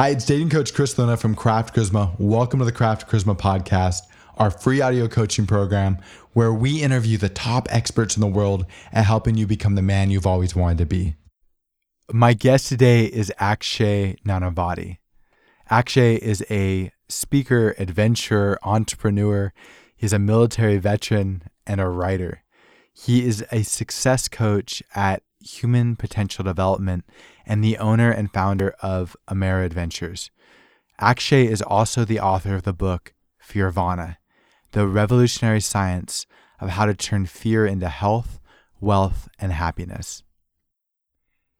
Hi, it's dating coach Chris Luna from Craft Charisma. Welcome to the Craft Charisma podcast, our free audio coaching program where we interview the top experts in the world at helping you become the man you've always wanted to be. My guest today is Akshay Nanavati. Akshay is a speaker, adventurer, entrepreneur. He's a military veteran and a writer. He is a success coach at Human Potential Development and the owner and founder of Amara Adventures. Akshay is also the author of the book Fearvana, the revolutionary science of how to turn fear into health, wealth, and happiness.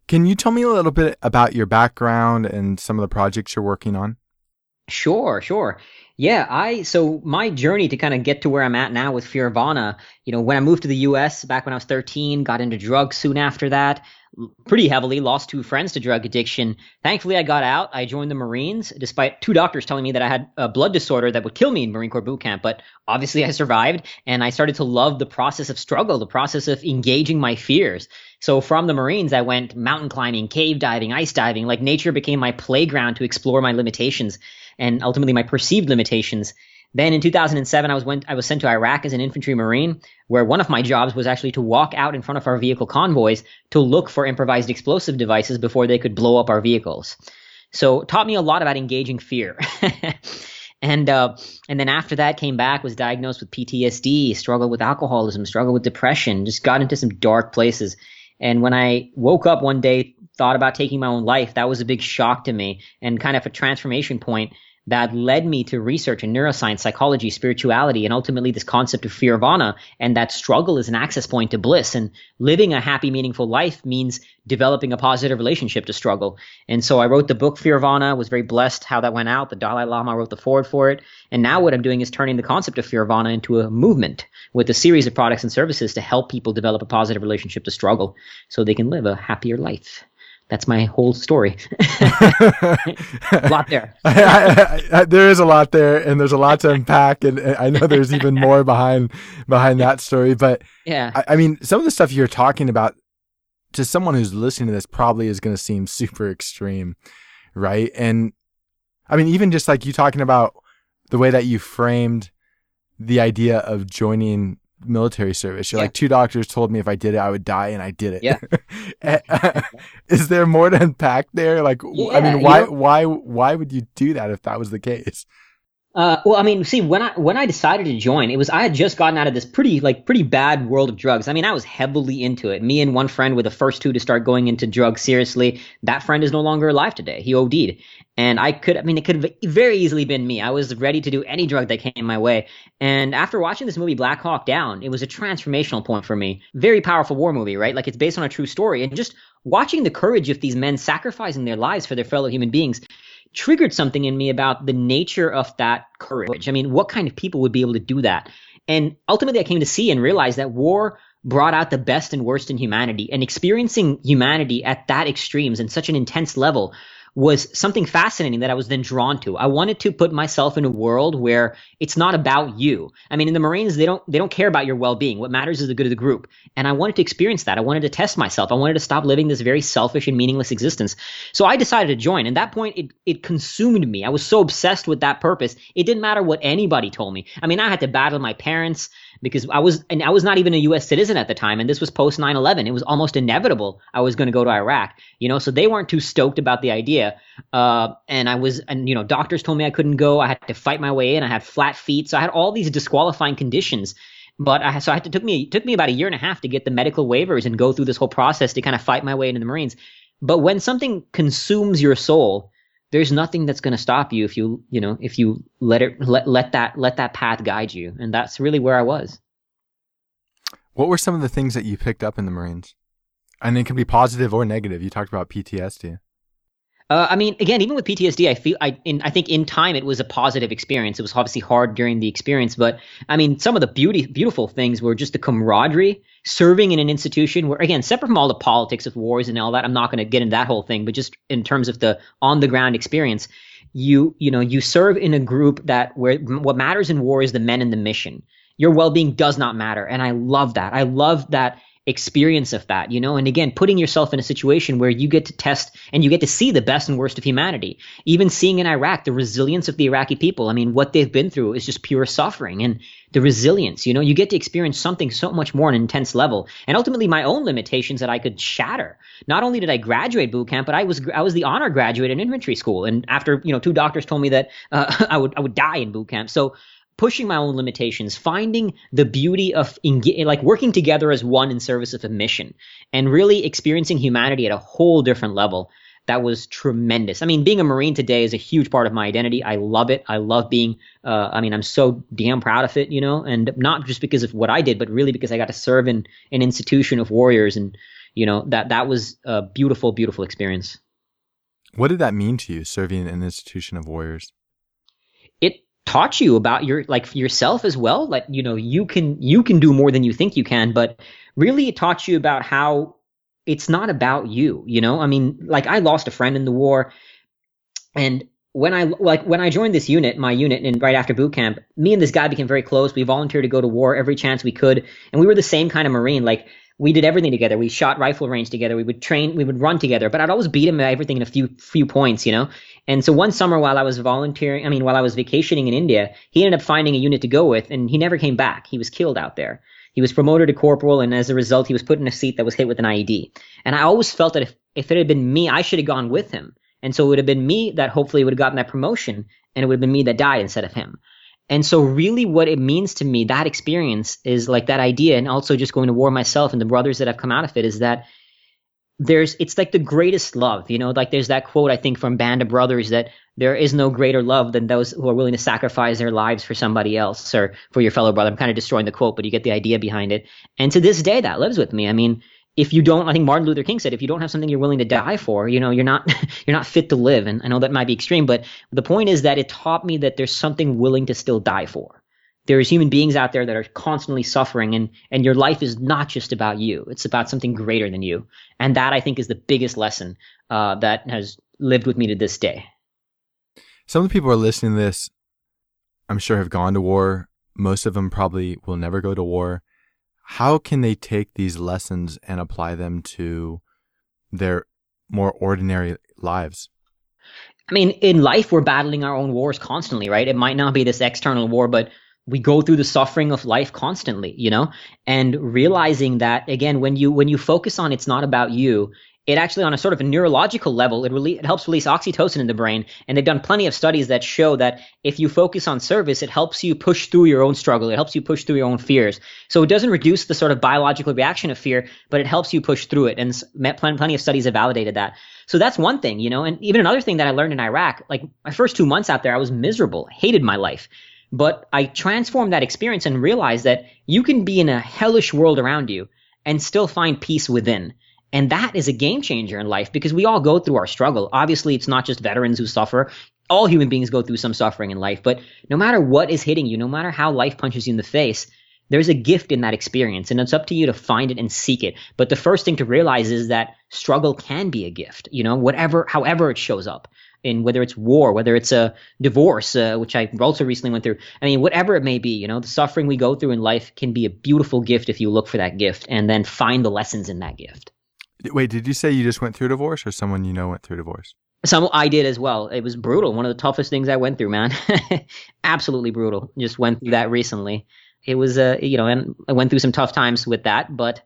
Can you tell me a little bit about your background and some of the projects you're working on? Sure. Yeah, so my journey to kind of get to where I'm at now with Fearvana, you know, when I moved to the US back when I was 13, got into drugs soon after that, pretty heavily, lost 2 friends to drug addiction. Thankfully, I got out. I joined the Marines, despite 2 doctors telling me that I had a blood disorder that would kill me in Marine Corps boot camp. But obviously, I survived, and I started to love the process of struggle, the process of engaging my fears. So from the Marines, I went mountain climbing, cave diving, ice diving. Like, nature became my playground to explore my limitations and ultimately my perceived limitations. Then in 2007, I was sent to Iraq as an infantry Marine, where one of my jobs was actually to walk out in front of our vehicle convoys to look for improvised explosive devices before they could blow up our vehicles. So it taught me a lot about engaging fear. And then after that, came back, was diagnosed with PTSD, struggled with alcoholism, struggled with depression, just got into some dark places. And when I woke up one day, thought about taking my own life, that was a big shock to me and kind of a transformation point that led me to research in neuroscience, psychology, spirituality, and ultimately this concept of Fearvana, and that struggle is an access point to bliss. And living a happy, meaningful life means developing a positive relationship to struggle. And so I wrote the book Fearvana, was very blessed how that went out. The Dalai Lama wrote the foreword for it. And now what I'm doing is turning the concept of Fearvana into a movement with a series of products and services to help people develop a positive relationship to struggle so they can live a happier life. That's my whole story. A lot there. There is a lot there, and there's a lot to unpack, and I know there's even more behind that story. But yeah, I mean, some of the stuff you're talking about to someone who's listening to this probably is going to seem super extreme, right? And I mean, even just like you talking about the way that you framed the idea of joining military service. You're like, 2 doctors told me if I did it, I would die, and I did it. Yeah. Is there more to unpack there? Like, yeah, I mean, why would you do that if that was the case? Well, I mean, see, when I decided to join, it was, I had just gotten out of this pretty bad world of drugs. I mean, I was heavily into it. Me and one friend were the first 2 to start going into drugs seriously. That friend is no longer alive today. He OD'd. And it could have very easily been me. I was ready to do any drug that came my way. And after watching this movie, Black Hawk Down, it was a transformational point for me. Very powerful war movie, right? Like, it's based on a true story. And just watching the courage of these men sacrificing their lives for their fellow human beings triggered something in me about the nature of that courage. I mean, what kind of people would be able to do that? And ultimately, I came to see and realize that war brought out the best and worst in humanity. And experiencing humanity at that extremes and such an intense level was something fascinating that I was then drawn to. I wanted to put myself in a world where it's not about you. I mean, in the Marines, they don't care about your well-being. What matters is the good of the group. And I wanted to experience that. I wanted to test myself. I wanted to stop living this very selfish and meaningless existence. So I decided to join. At that point, it consumed me. I was so obsessed with that purpose. It didn't matter what anybody told me. I mean, I had to battle my parents because I was not even a US citizen at the time, and this was post 9/11. It was almost inevitable I was going to go to Iraq, so they weren't too stoked about the idea. And doctors told me I couldn't go. I had to fight my way in. I had flat feet. So I had all these disqualifying conditions, but it took me about 1.5 years to get the medical waivers and go through this whole process to kind of fight my way into the Marines. But when something consumes your soul, there's nothing that's going to stop you if you let that path guide you. And that's really where I was. What were some of the things that you picked up in the Marines? And it can be positive or negative. You talked about PTSD. I mean, again, even with PTSD, I think in time it was a positive experience. It was obviously hard during the experience, but I mean, some of the beautiful things were just the camaraderie, serving in an institution where, again, separate from all the politics of wars and all that, I'm not going to get into that whole thing, but just in terms of the on the ground experience, you serve in a group where what matters in war is the men and the mission. Your well-being does not matter, and I love that. I love that experience of that, you know, and again, putting yourself in a situation where you get to test and you get to see the best and worst of humanity. Even seeing in Iraq, the resilience of the Iraqi people. I mean, what they've been through is just pure suffering and the resilience, you know, you get to experience something so much more on an intense level. And ultimately my own limitations that I could shatter. Not only did I graduate boot camp, but I was the honor graduate in infantry school. And after, you know, 2 doctors told me that I would die in boot camp. So pushing my own limitations, finding the beauty of like working together as one in service of a mission and really experiencing humanity at a whole different level. That was tremendous. I mean, being a Marine today is a huge part of my identity. I love it. I love being, I'm so damn proud of it, you know, and not just because of what I did, but really because I got to serve in an institution of warriors. And, you know, that was a beautiful, beautiful experience. What did that mean to you, serving in an institution of warriors? It taught you about yourself as well. Like, you know, you can do more than you think you can, but really it taught you about how it's not about you, you know? I mean, like I lost a friend in the war, and when I joined this unit, my unit, and right after boot camp, me and this guy became very close. We volunteered to go to war every chance we could. And we were the same kind of Marine. Like, we did everything together. We shot rifle range together. We would train, we would run together, but I'd always beat him at everything in a few points, you know? And so one summer while I was vacationing in India, he ended up finding a unit to go with, and he never came back. He was killed out there. He was promoted to corporal, and as a result, he was put in a seat that was hit with an IED. And I always felt that if it had been me, I should have gone with him. And so it would have been me that hopefully would have gotten that promotion, and it would have been me that died instead of him. And so really what it means to me, that experience is like that idea, and also just going to war myself and the brothers that have come out of it, is that it's like the greatest love, you know, like there's that quote, I think, from Band of Brothers, that there is no greater love than those who are willing to sacrifice their lives for somebody else or for your fellow brother. I'm kind of destroying the quote, but you get the idea behind it. And to this day, that lives with me. I mean, I think Martin Luther King said, if you don't have something you're willing to die for, you know, you're not fit to live. And I know that might be extreme, but the point is that it taught me that there's something willing to still die for. There's human beings out there that are constantly suffering, and your life is not just about you. It's about something greater than you. And that, I think, is the biggest lesson that has lived with me to this day. Some of the people who are listening to this, I'm sure, have gone to war. Most of them probably will never go to war. How can they take these lessons and apply them to their more ordinary lives? I mean, in life, we're battling our own wars constantly, right? It might not be this external war, but we go through the suffering of life constantly, you know, and realizing that, again, when you focus on it's not about you, it actually, on a sort of a neurological level, it helps release oxytocin in the brain. And they've done plenty of studies that show that if you focus on service, it helps you push through your own struggle. It helps you push through your own fears. So it doesn't reduce the sort of biological reaction of fear, but it helps you push through it. And plenty of studies have validated that. So that's one thing, you know, and even another thing that I learned in Iraq, like my first 2 months out there, I was miserable, hated my life. But I transformed that experience and realized that you can be in a hellish world around you and still find peace within. And that is a game changer in life, because we all go through our struggle. Obviously, it's not just veterans who suffer. All human beings go through some suffering in life. But no matter what is hitting you, no matter how life punches you in the face, there's a gift in that experience, and it's up to you to find it and seek it. But the first thing to realize is that struggle can be a gift, you know, however it shows up. And whether it's war, whether it's a divorce, which I also recently went through, I mean, whatever it may be, you know, the suffering we go through in life can be a beautiful gift if you look for that gift and then find the lessons in that gift. Wait, did you say you just went through divorce, or someone you know went through divorce? I did as well. It was brutal. One of the toughest things I went through, man. Absolutely brutal. Just went through that recently. It was, you know, and I went through some tough times with that, but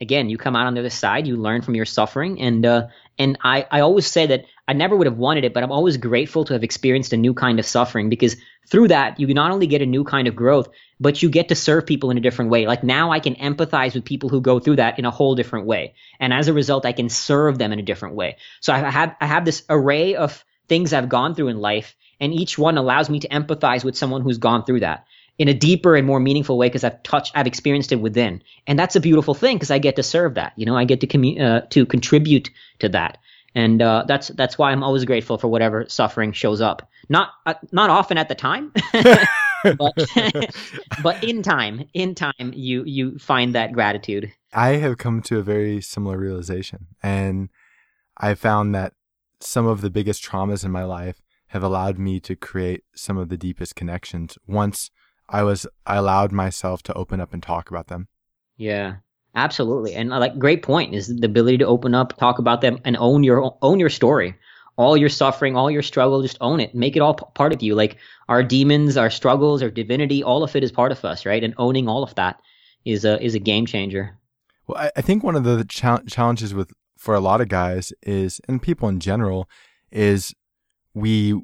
again, you come out on the other side, you learn from your suffering. And I always say that I never would have wanted it, but I'm always grateful to have experienced a new kind of suffering, because through that, you not only get a new kind of growth, but you get to serve people in a different way. Like now I can empathize with people who go through that in a whole different way. And as a result, I can serve them in a different way. So I have this array of things I've gone through in life, and each one allows me to empathize with someone who's gone through that in a deeper and more meaningful way, because I've experienced it within. And that's a beautiful thing, because I get to serve that, you know, I get to contribute to that. And that's why I'm always grateful for whatever suffering shows up. Not often at the time, but in time, you find that gratitude. I have come to a very similar realization, and I found that some of the biggest traumas in my life have allowed me to create some of the deepest connections once I allowed myself to open up and talk about them. Yeah, Absolutely. And like, great point is the ability to open up, talk about them, and own your story, all your suffering, all your struggle. Just own it, make it all part of you. Like our demons, our struggles, our divinity, all of it is part of us, right? And owning all of that is a game changer. Well, I think one of the challenges for a lot of guys is, and people in general, is we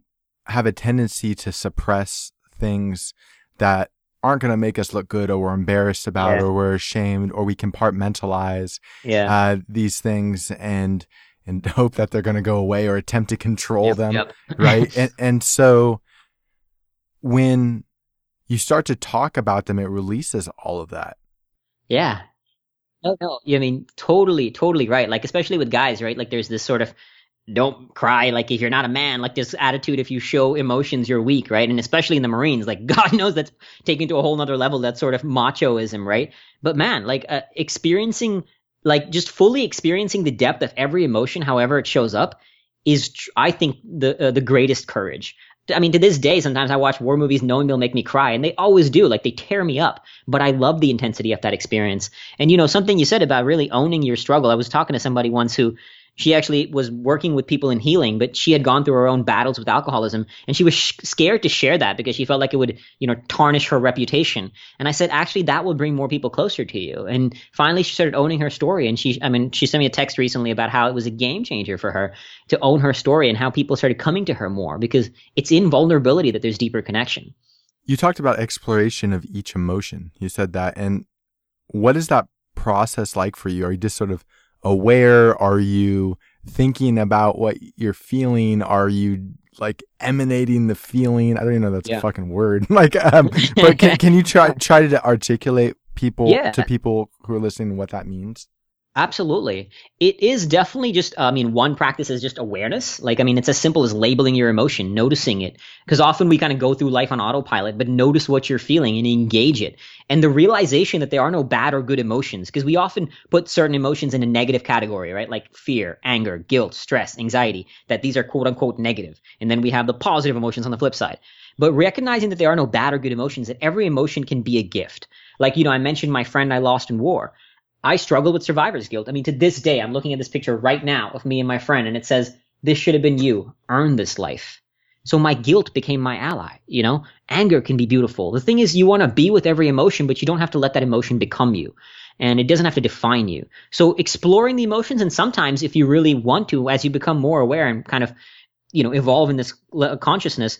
have a tendency to suppress things that aren't going to make us look good, or we're embarrassed about, or we're ashamed, or we compartmentalize these things and hope that they're going to go away, or attempt to control them, right? And so when you start to talk about them, it releases all of that. Yeah. No, I mean, totally right. Like, especially with guys, right? Like, there's this sort of, don't cry, like, if you're not a man, like this attitude, if you show emotions, you're weak, right? And especially in the Marines, like, God knows that's taken to a whole nother level, that sort of machoism, right? But man, like, experiencing, like, just fully experiencing the depth of every emotion, however it shows up, is, I think, the greatest courage. I mean, to this day, sometimes I watch war movies knowing they'll make me cry, and they always do. Like, they tear me up, but I love the intensity of that experience. And, you know, something you said about really owning your struggle. I was talking to somebody once who, she actually was working with people in healing, but she had gone through her own battles with alcoholism, and she was scared to share that because she felt like it would, you know, tarnish her reputation. And I said, actually, that will bring more people closer to you. And finally, she started owning her story. And she sent me a text recently about how it was a game changer for her to own her story, and how people started coming to her more, because it's in vulnerability that there's deeper connection. You talked about exploration of each emotion. You said that. And what is that process like for you? Are you just sort of aware? Are you thinking about what you're feeling? Are you like emanating the feeling? I don't even know if that's a fucking word. Like, but can you try to articulate to people who are listening what that means? Absolutely. It is definitely just, I mean, one practice is just awareness. Like, I mean, it's as simple as labeling your emotion, noticing it. Because often we kind of go through life on autopilot, but notice what you're feeling and engage it. And the realization that there are no bad or good emotions, because we often put certain emotions in a negative category, right? Like fear, anger, guilt, stress, anxiety, that these are quote unquote negative. And then we have the positive emotions on the flip side. But recognizing that there are no bad or good emotions, that every emotion can be a gift. Like, you know, I mentioned my friend I lost in war. I struggle with survivor's guilt. I mean, to this day, I'm looking at this picture right now of me and my friend, and it says, this should have been you. Earn this life. So my guilt became my ally, you know? Anger can be beautiful. The thing is, you want to be with every emotion, but you don't have to let that emotion become you. And it doesn't have to define you. So exploring the emotions, and sometimes if you really want to, as you become more aware and kind of, you know, evolve in this consciousness,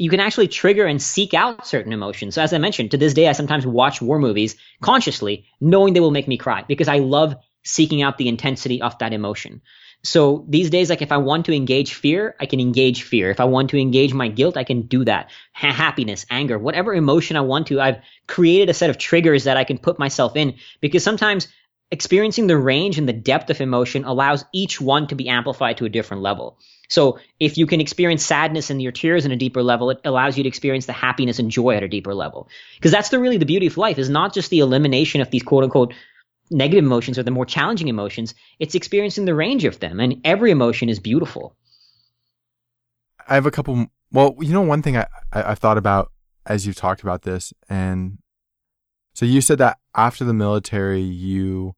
you can actually trigger and seek out certain emotions. So as I mentioned, to this day, I sometimes watch war movies consciously, knowing they will make me cry, because I love seeking out the intensity of that emotion. So these days, like, if I want to engage fear, I can engage fear. If I want to engage my guilt, I can do that. Happiness, anger, whatever emotion I want to, I've created a set of triggers that I can put myself in, because sometimes experiencing the range and the depth of emotion allows each one to be amplified to a different level. So if you can experience sadness and your tears in a deeper level, it allows you to experience the happiness and joy at a deeper level. Because that's the beauty of life, is not just the elimination of these quote unquote negative emotions or the more challenging emotions. It's experiencing the range of them, and every emotion is beautiful. I have a couple. Well, you know, one thing I thought about as you talked about this, and so you said that after the military, you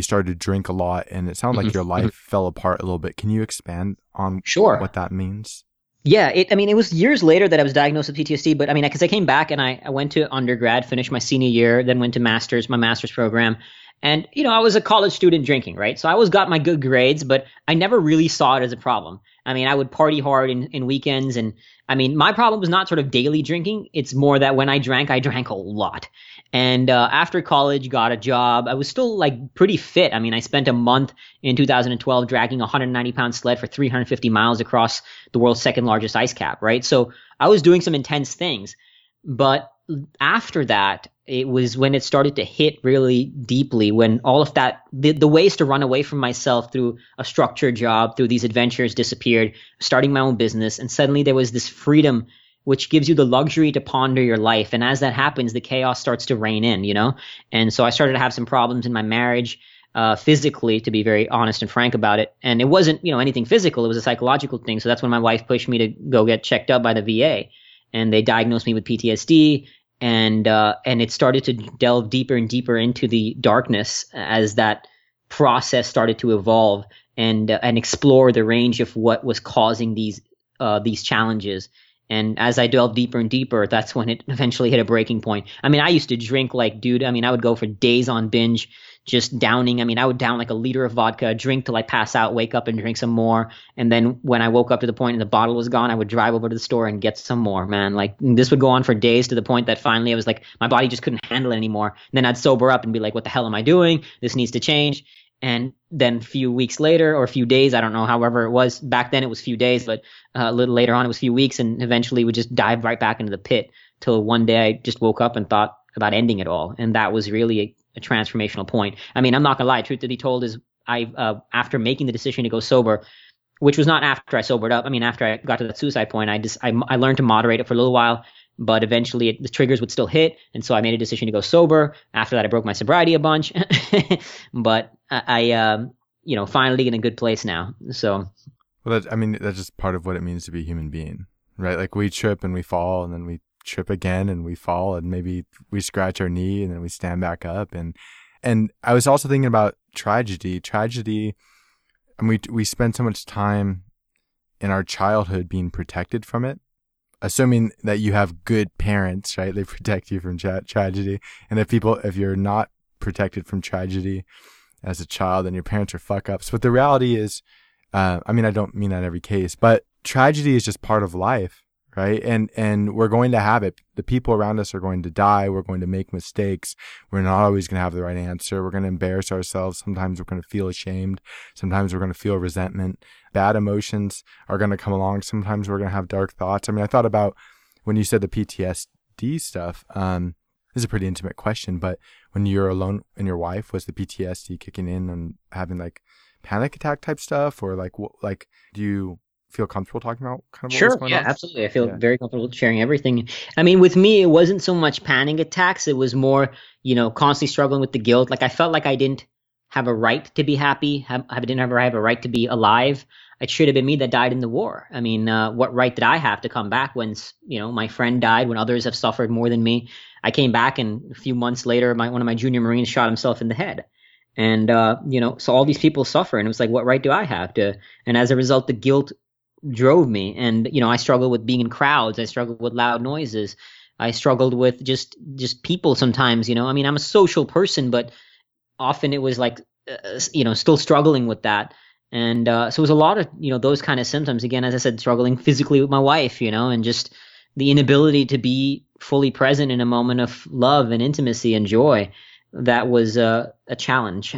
started to drink a lot, and it sounded like your life fell apart a little bit. Can you expand on what that means? Yeah. It was years later that I was diagnosed with PTSD, but I mean, because I came back and I went to undergrad, finished my senior year, then went to my master's program. And, you know, I was a college student drinking, right? So I always got my good grades, but I never really saw it as a problem. I mean, I would party hard in weekends. And I mean, my problem was not sort of daily drinking. It's more that when I drank a lot. And after college, got a job. I was still like pretty fit. I mean, I spent a month in 2012 dragging a 190-pound sled for 350 miles across the world's second largest ice cap, right? So I was doing some intense things. But after that, it was when it started to hit really deeply, when all of that, the ways to run away from myself through a structured job, through these adventures disappeared, starting my own business. And suddenly there was this freedom which gives you the luxury to ponder your life. And as that happens, the chaos starts to reign in, you know? And so I started to have some problems in my marriage, physically, to be very honest and frank about it. And it wasn't, you know, anything physical. It was a psychological thing. So that's when my wife pushed me to go get checked up by the VA. And they diagnosed me with PTSD. And it started to delve deeper and deeper into the darkness as that process started to evolve and explore the range of what was causing these challenges. And as I delved deeper and deeper, that's when it eventually hit a breaking point. I mean, I used to drink like, dude, I mean, I would go for days on binge, just downing. I mean, I would down like a liter of vodka, drink till I pass out, wake up and drink some more. And then when I woke up to the point and the bottle was gone, I would drive over to the store and get some more, man. Like this would go on for days to the point that finally I was like, my body just couldn't handle it anymore. And then I'd sober up and be like, what the hell am I doing? This needs to change. And then a few weeks later or a few days, I don't know, however it was. Back then it was a few days, but a little later on it was a few weeks, and eventually we just dived right back into the pit till one day I just woke up and thought about ending it all. And that was really a transformational point. I mean, I'm not going to lie. Truth to be told is I after making the decision to go sober, which was not after I sobered up. I mean, after I got to that suicide point, I learned to moderate it for a little while. But eventually the triggers would still hit. And so I made a decision to go sober. After that, I broke my sobriety a bunch. But I finally in a good place now. So. Well, that's just part of what it means to be a human being, right? Like we trip and we fall, and then we trip again and we fall, and maybe we scratch our knee and then we stand back up. And I was also thinking about tragedy. And we spend so much time in our childhood being protected from it. Assuming that you have good parents, right? They protect you from tragedy. And if you're not protected from tragedy as a child, then your parents are fuck ups. But the reality is, I don't mean that in every case, but tragedy is just part of life, right? And we're going to have it. The people around us are going to die. We're going to make mistakes. We're not always going to have the right answer. We're going to embarrass ourselves. Sometimes we're going to feel ashamed. Sometimes we're going to feel resentment. Bad emotions are going to come along. Sometimes we're going to have dark thoughts. I mean, I thought about when you said the PTSD stuff, this is a pretty intimate question, but when you're alone and your wife, was the PTSD kicking in and having like panic attack type stuff, or like do you feel comfortable talking about kind of what's going on? Sure, yeah, absolutely. I feel very comfortable sharing everything. I mean, with me, it wasn't so much panic attacks. It was more, constantly struggling with the guilt. Like I felt like I didn't have a right to be happy. I didn't ever have a right to be alive. It should have been me that died in the war. I mean, what right did I have to come back when, my friend died, when others have suffered more than me? I came back, and a few months later, one of my junior Marines shot himself in the head. And, so all these people suffer, and it was like, what right do I have to? And as a result, the guilt drove me. And, I struggled with being in crowds. I struggled with loud noises. I struggled with just people sometimes, I mean, I'm a social person, but often it was like, still struggling with that. And so it was a lot of, those kind of symptoms. Again, as I said, struggling physically with my wife, and just the inability to be fully present in a moment of love and intimacy and joy. That was a challenge.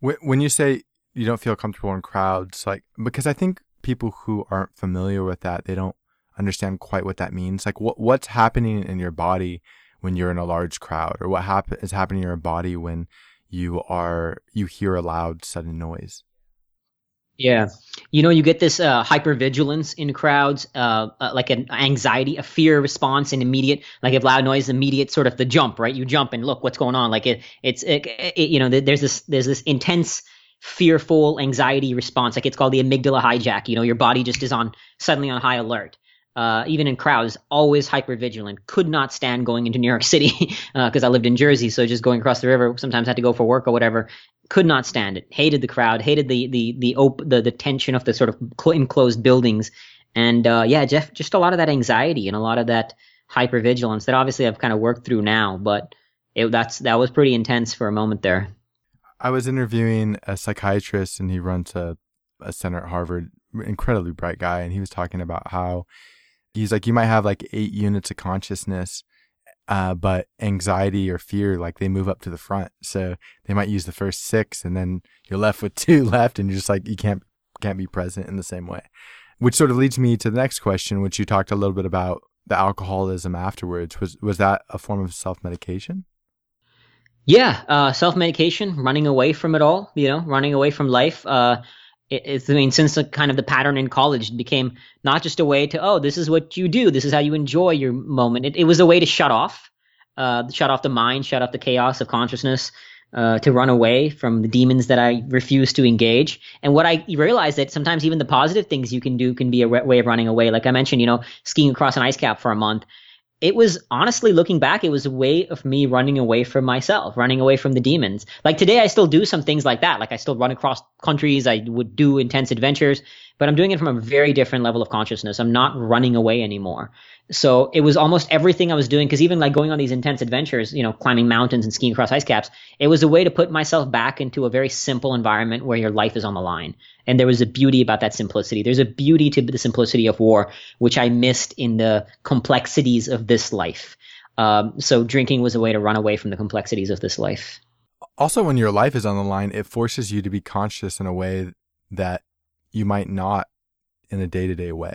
When you say you don't feel comfortable in crowds, like, because I think people who aren't familiar with that, they don't understand quite what that means. Like what's happening in your body when you're in a large crowd, or what is happening in your body when you hear a loud, sudden noise? Yeah. You get this hypervigilance in crowds, like an anxiety, a fear response, an immediate, like if loud noise, immediate sort of the jump, right? You jump and look what's going on. Like there's this intense fearful anxiety response. Like it's called the amygdala hijack. Your body just is suddenly on high alert. Even in crowds, always hypervigilant. Could not stand going into New York City because I lived in Jersey. So just going across the river, sometimes I had to go for work or whatever. Could not stand it. Hated the crowd. Hated the tension of the sort of enclosed buildings. And Jeff, just a lot of that anxiety and a lot of that hypervigilance that obviously I've kind of worked through now. But that was pretty intense for a moment there. I was interviewing a psychiatrist, and he runs a center at Harvard. Incredibly bright guy, and he was talking about how he's like, you might have like 8 units of consciousness, but anxiety or fear, like they move up to the front. So they might use the first 6, and then you're left with 2 left, and you're just like, you can't be present in the same way. Which sort of leads me to the next question, which you talked a little bit about the alcoholism afterwards. Was that a form of self-medication? Yeah, self-medication, running away from it all, running away from life. Since the pattern in college, it became not just a way to, this is what you do. This is how you enjoy your moment. It was a way to shut off the mind, shut off the chaos of consciousness, to run away from the demons that I refuse to engage. And what I realized that sometimes even the positive things you can do can be a way of running away. Like I mentioned, skiing across an ice cap for a month. it was honestly, looking back, it was a way of me running away from myself, running away from the demons. Like today, I still do some things like that. Like I still run across countries. I would do intense adventures, but I'm doing it from a very different level of consciousness. I'm not running away anymore. So it was almost everything I was doing, because even like going on these intense adventures, you know, climbing mountains and skiing across ice caps, it was a way to put myself back into a very simple environment where your life is on the line. And there was a beauty about that simplicity. There's a beauty to the simplicity of war, which I missed in the complexities of this life. So drinking was a way to run away from the complexities of this life. Also, when your life is on the line, it forces you to be conscious in a way that you might not in a day-to-day way.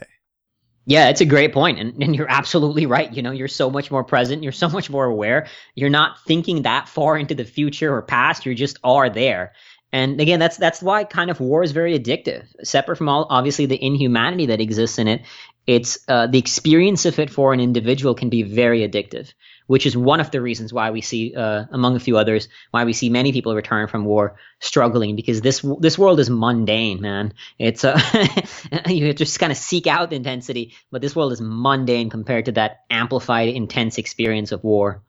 Yeah, it's a great point. And you're absolutely right. You know, you're so much more present. You're so much more aware. You're not thinking that far into the future or past. You just are there. And again, that's why kind of war is very addictive. Separate from all, obviously, the inhumanity that exists in it, it's the experience of it for an individual can be very addictive, which is one of the reasons why we see, among a few others, why we see many people return from war struggling, because this world is mundane, man. It's you just kind of seek out the intensity, but this world is mundane compared to that amplified, intense experience of war.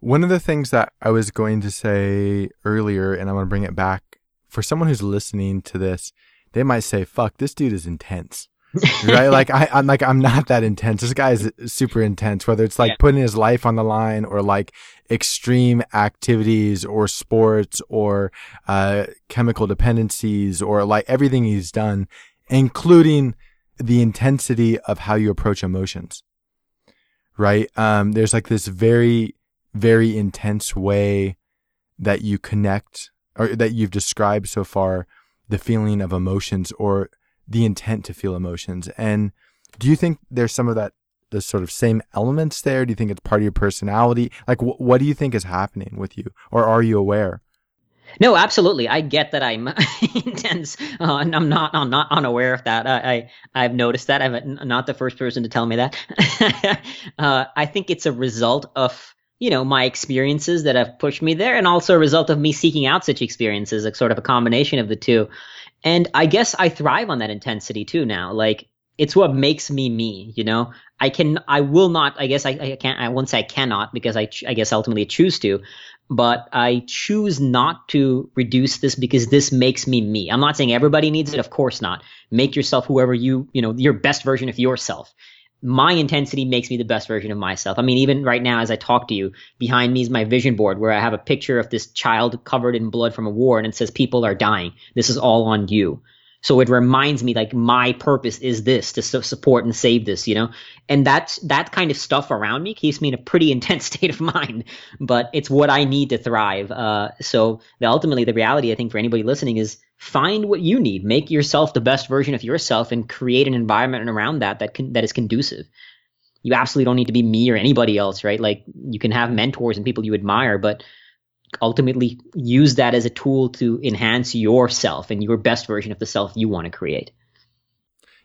One of the things that I was going to say earlier, and I'm going to bring it back, for someone who's listening to this, they might say, fuck, this dude is intense, right? Like, I'm not that intense. This guy is super intense, whether it's like putting his life on the line or like extreme activities or sports or chemical dependencies or like everything he's done, including the intensity of how you approach emotions, right? There's like this very intense way that you connect, or that you've described so far, the feeling of emotions or the intent to feel emotions. And do you think there's some of that, the sort of same elements there? Do you think it's part of your personality? Like, what do you think is happening with you, or are you aware? No, absolutely. I get that I'm intense, and I'm not unaware of that. I've noticed that. I'm not the first person to tell me that. I think it's a result of, you know, my experiences that have pushed me there, and also a result of me seeking out such experiences, like sort of a combination of the two. And I guess I thrive on that intensity too now. Like, it's what makes me me, you know? I guess ultimately choose to, but I choose not to reduce this because this makes me me. I'm not saying everybody needs it. Of course not. Make yourself whoever you know, your best version of yourself. My intensity makes me the best version of myself. I mean, even right now, as I talk to you, behind me is my vision board where I have a picture of this child covered in blood from a war, and it says, people are dying. This is all on you. So it reminds me, like, my purpose is this, to support and save this, you know? And that kind of stuff around me keeps me in a pretty intense state of mind, but it's what I need to thrive. Ultimately, the reality, I think, for anybody listening is find what you need. Make yourself the best version of yourself and create an environment around that is conducive. You absolutely don't need to be me or anybody else, right? Like, you can have mentors and people you admire, but ultimately use that as a tool to enhance yourself and your best version of the self you want to create.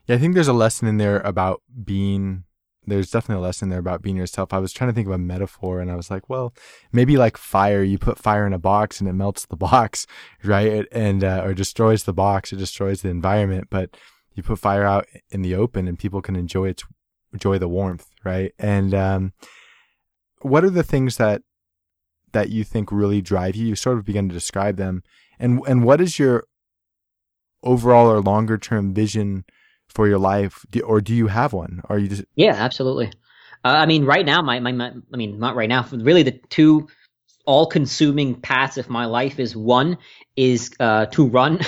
Yeah, I think there's a lesson in there about being, there's definitely a lesson there about being yourself. I was trying to think of a metaphor, and I was like, well, maybe like fire, you put fire in a box and it melts the box, right? And, or destroys the box, it destroys the environment, but you put fire out in the open and people can enjoy the warmth, right? And what are the things that you think really drive you? You sort of begin to describe them. And what is your overall or longer term vision for your life? Or do you have one? Are you just... Yeah, absolutely. I mean, right now, not right now, really the two all consuming paths of my life is, one is to run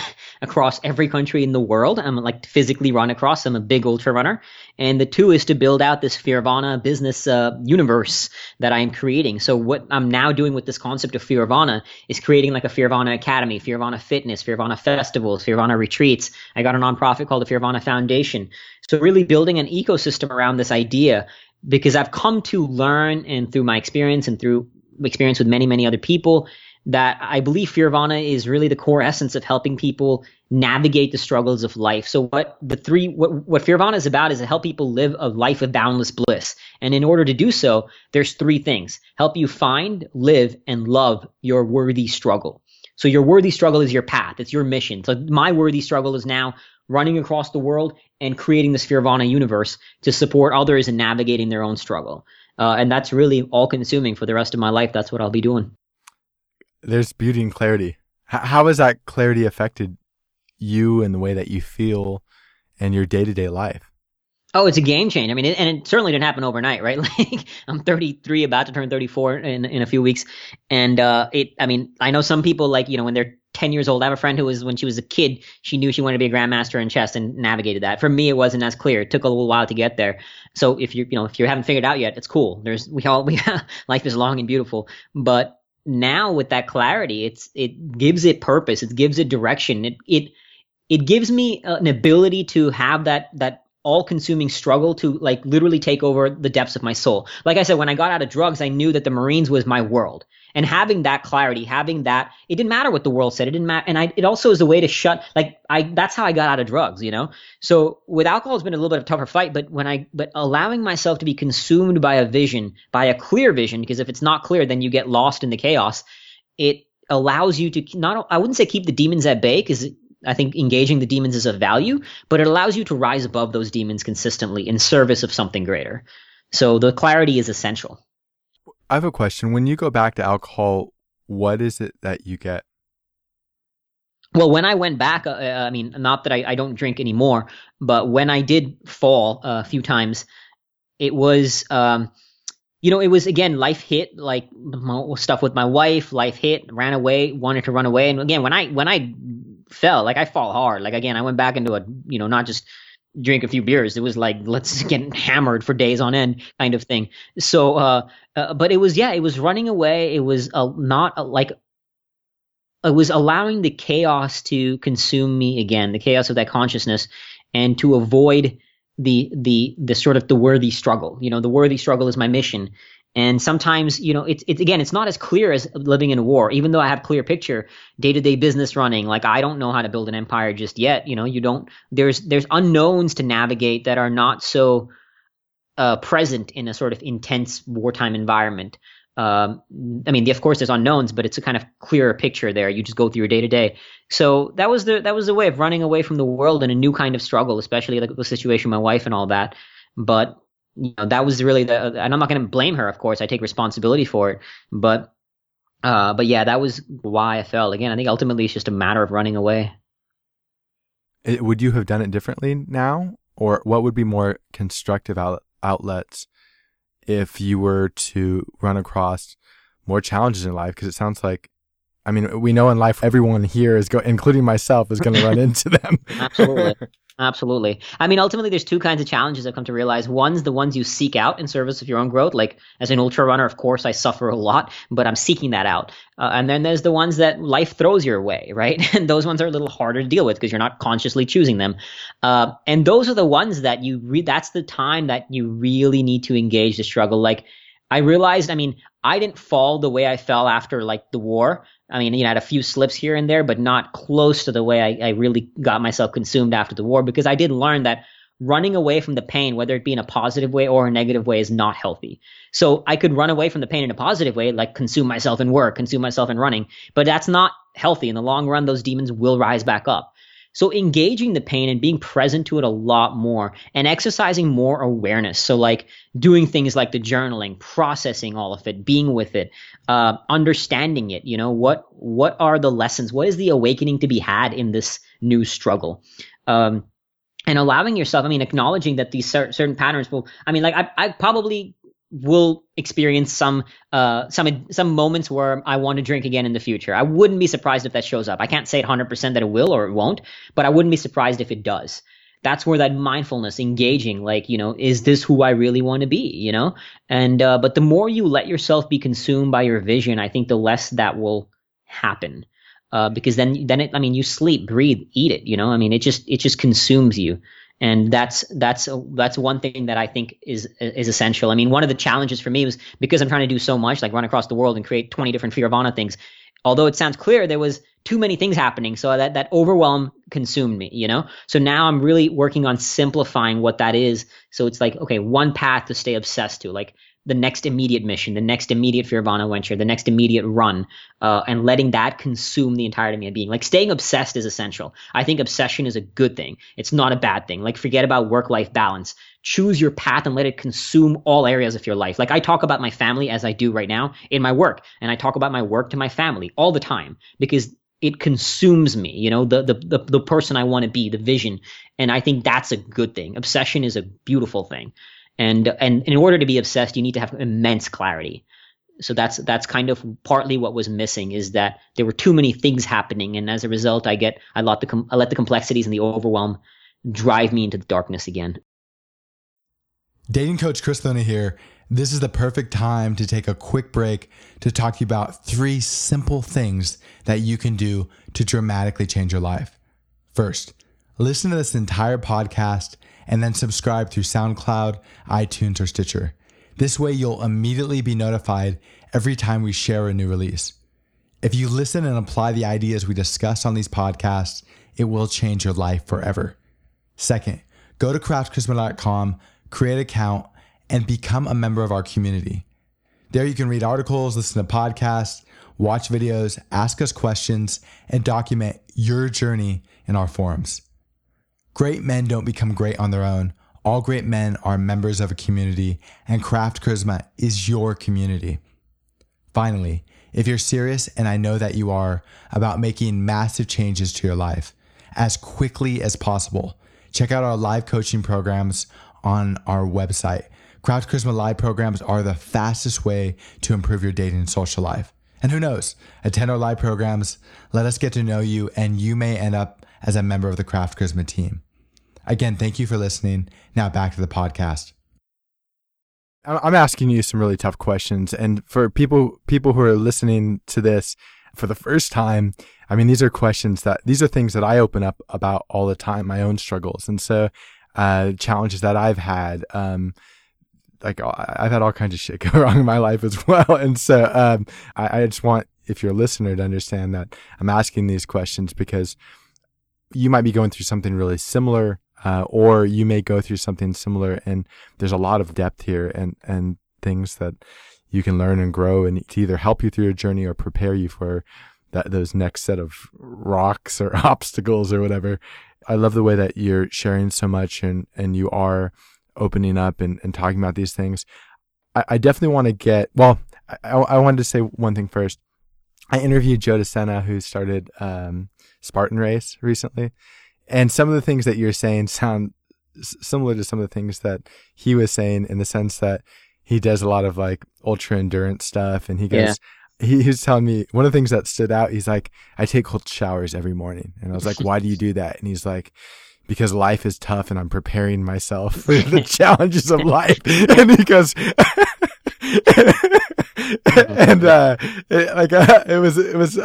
across every country in the world. I'm like physically run across. I'm a big ultra runner. And the two is to build out this Fearvana business universe that I am creating. So what I'm now doing with this concept of Fearvana is creating like a Fearvana Academy, Fearvana Fitness, Fearvana Festivals, Fearvana Retreats. I got a nonprofit called the Fearvana Foundation. So really building an ecosystem around this idea, because I've come to learn, and through my experience and through experience with many, many other people, that I believe Fearvana is really the core essence of helping people navigate the struggles of life. So what Fearvana is about is to help people live a life of boundless bliss. And in order to do so, there's three things: help you find, live, and love your worthy struggle. So your worthy struggle is your path. It's your mission. So my worthy struggle is now running across the world and creating this Fearvana universe to support others in navigating their own struggle. And that's really all consuming for the rest of my life. That's what I'll be doing. There's beauty in clarity. How has that clarity affected you and the way that you feel and your day-to-day life? Oh, it's a game changer. I mean, it certainly didn't happen overnight, right? Like, I'm 33, about to turn 34 in a few weeks. And I know some people, like, you know, when they're 10 years old, I have a friend who was, when she was a kid, she knew she wanted to be a grandmaster in chess and navigated that. For me, it wasn't as clear. It took a little while to get there. So if you haven't figured it out yet, it's cool. Life is long and beautiful. But now with that clarity, it gives it purpose. It gives it direction. It gives me an ability to have that all-consuming struggle to, like, literally take over the depths of my soul. Like I said, when I got out of drugs, I knew that the Marines was my world. And having that clarity, it didn't matter what the world said. It didn't matter. And it also is a way to that's how I got out of drugs, you know? So with alcohol, it's been a little bit of a tougher fight, but allowing myself to be consumed by a vision, by a clear vision, because if it's not clear, then you get lost in the chaos. It allows you to I wouldn't say keep the demons at bay, because I think engaging the demons is of value, but it allows you to rise above those demons consistently in service of something greater. So the clarity is essential. I have a question. When you go back to alcohol, what is it that you get? Well, when I went back, not that I don't drink anymore, but when I did fall a few times, it was, it was, again, life hit, like stuff with my wife, ran away, wanted to run away. And again, when I fell, like, I fall hard. Like, again, I went back into not just drink a few beers. It was like, let's get hammered for days on end kind of thing. So, but it was running away. It was it was allowing the chaos to consume me again, the chaos of that consciousness, and to avoid the sort of the worthy struggle. You know, the worthy struggle is my mission. And sometimes, you know, it's not as clear as living in a war, even though I have clear picture, day-to-day business running. Like, I don't know how to build an empire just yet. You know, there's unknowns to navigate that are not so present in a sort of intense wartime environment. Of course there's unknowns, but it's a kind of clearer picture there. You just go through your day-to-day. So that was the way of running away from the world and a new kind of struggle, especially like the situation with my wife and all that. But you know, that was really and I'm not going to blame her, of course. I take responsibility for it. But yeah, that was why I fell. Again, I think ultimately it's just a matter of running away. Would you have done it differently now? Or what would be more constructive outlets if you were to run across more challenges in life? Because it sounds like, I mean, we know in life, everyone here including myself, is going to run into them. Absolutely. I mean, ultimately, there's two kinds of challenges I've come to realize. One's the ones you seek out in service of your own growth. Like, as an ultra runner, of course, I suffer a lot, but I'm seeking that out. And then there's the ones that life throws your way, right? And those ones are a little harder to deal with because you're not consciously choosing them. And those are the ones that that's the time that you really need to engage the struggle. Like, I realized, I didn't fall the way I fell after, like, the war. I had a few slips here and there, but not close to the way I really got myself consumed after the war, because I did learn that running away from the pain, whether it be in a positive way or a negative way, is not healthy. So I could run away from the pain in a positive way, like consume myself in work, consume myself in running, but that's not healthy. In the long run, those demons will rise back up. So engaging the pain and being present to it a lot more and exercising more awareness. So like doing things like the journaling, processing all of it, being with it, understanding it, you know, what are the lessons? What is the awakening to be had in this new struggle? And allowing yourself, acknowledging that these certain patterns will, I probably will experience some moments where I want to drink again in the future. I wouldn't be surprised if that shows up. I can't say 100% that it will or it won't, but I wouldn't be surprised if it does. That's where that mindfulness, engaging, like, you know, is this who I really want to be, you know? And, but the more you let yourself be consumed by your vision, I think the less that will happen. Because then you sleep, breathe, eat it, you know? It just consumes you. And that's one thing that I think is essential. One of the challenges for me was, because I'm trying to do so much, like run across the world and create 20 different Fearvana things. Although it sounds clear, there was too many things happening. So that overwhelm consumed me, you know? So now I'm really working on simplifying what that is. So it's like, okay, one path to stay obsessed to, like the next immediate mission, the next immediate Fearvana venture, the next immediate run, and letting that consume the entirety of my being. Like, staying obsessed is essential. I think obsession is a good thing. It's not a bad thing. Like, forget about work-life balance. Choose your path and let it consume all areas of your life. Like, I talk about my family as I do right now in my work, and I talk about my work to my family all the time because it consumes me, you know, the person I want to be, the vision. And I think that's a good thing. Obsession is a beautiful thing. And in order to be obsessed, you need to have immense clarity. So that's kind of partly what was missing, is that there were too many things happening. And as a result, I let the complexities and the overwhelm drive me into the darkness again. Dating coach Chris Thone here. This is the perfect time to take a quick break to talk to you about three simple things that you can do to dramatically change your life. First, listen to this entire podcast and then subscribe through SoundCloud, iTunes, or Stitcher. This way, you'll immediately be notified every time we share a new release. If you listen and apply the ideas we discuss on these podcasts, it will change your life forever. Second, go to craftcharisma.com, create an account, and become a member of our community. There you can read articles, listen to podcasts, watch videos, ask us questions, and document your journey in our forums. Great men don't become great on their own. All great men are members of a community, and Craft Charisma is your community. Finally, if you're serious, and I know that you are, about making massive changes to your life as quickly as possible, check out our live coaching programs on our website. Craft Charisma Live programs are the fastest way to improve your dating and social life. And who knows, attend our live programs, let us get to know you, and you may end up as a member of the Craft Charisma team. Again, thank you for listening. Now back to the podcast. I'm asking you some really tough questions. And for people who are listening to this for the first time, I mean, these are things that I open up about all the time, my own struggles. And so challenges that I've had, like I've had all kinds of shit go wrong in my life as well. And so I just want, if you're a listener, to understand that I'm asking these questions because you might be going through something really similar, or you may go through something similar. And there's a lot of depth here and things that you can learn and grow and to either help you through your journey or prepare you for those next set of rocks or obstacles or whatever. I love the way that you're sharing so much and you are opening up and talking about these things. I definitely want to I wanted to say one thing first. I interviewed Joe DeSena, who started Spartan Race recently. And some of the things that you're saying sound similar to some of the things that he was saying, in the sense that he does a lot of like ultra endurance stuff. And he goes, He was telling me one of the things that stood out. He's like, I take cold showers every morning. And I was like, why do you do that? And he's like, because life is tough and I'm preparing myself for the challenges of life. And he goes,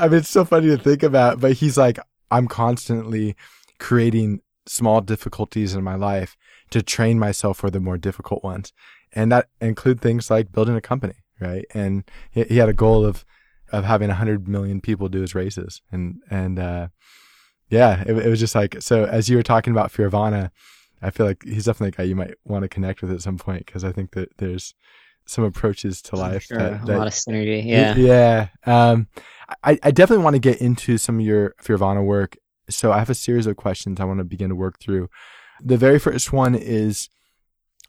it's so funny to think about, but he's like, I'm constantly creating small difficulties in my life to train myself for the more difficult ones. And that include things like building a company, right? And he had a goal of having 100 million people do his races. It was just like, so as you were talking about Fearvana, I feel like he's definitely a guy you might want to connect with at some point, because I think that there's some approaches to life. Sure. That a lot of synergy. Yeah. Yeah. I definitely want to get into some of your Fearvana work. So I have a series of questions I want to begin to work through. The very first one is,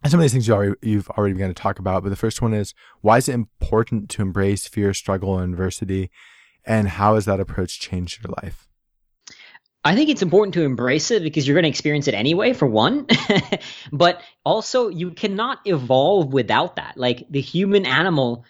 and some of these things you've already begun to talk about, but the first one is, why is it important to embrace fear, struggle, and adversity? And how has that approach changed your life? I think it's important to embrace it because you're going to experience it anyway, for one, but also you cannot evolve without that. Like the human animal,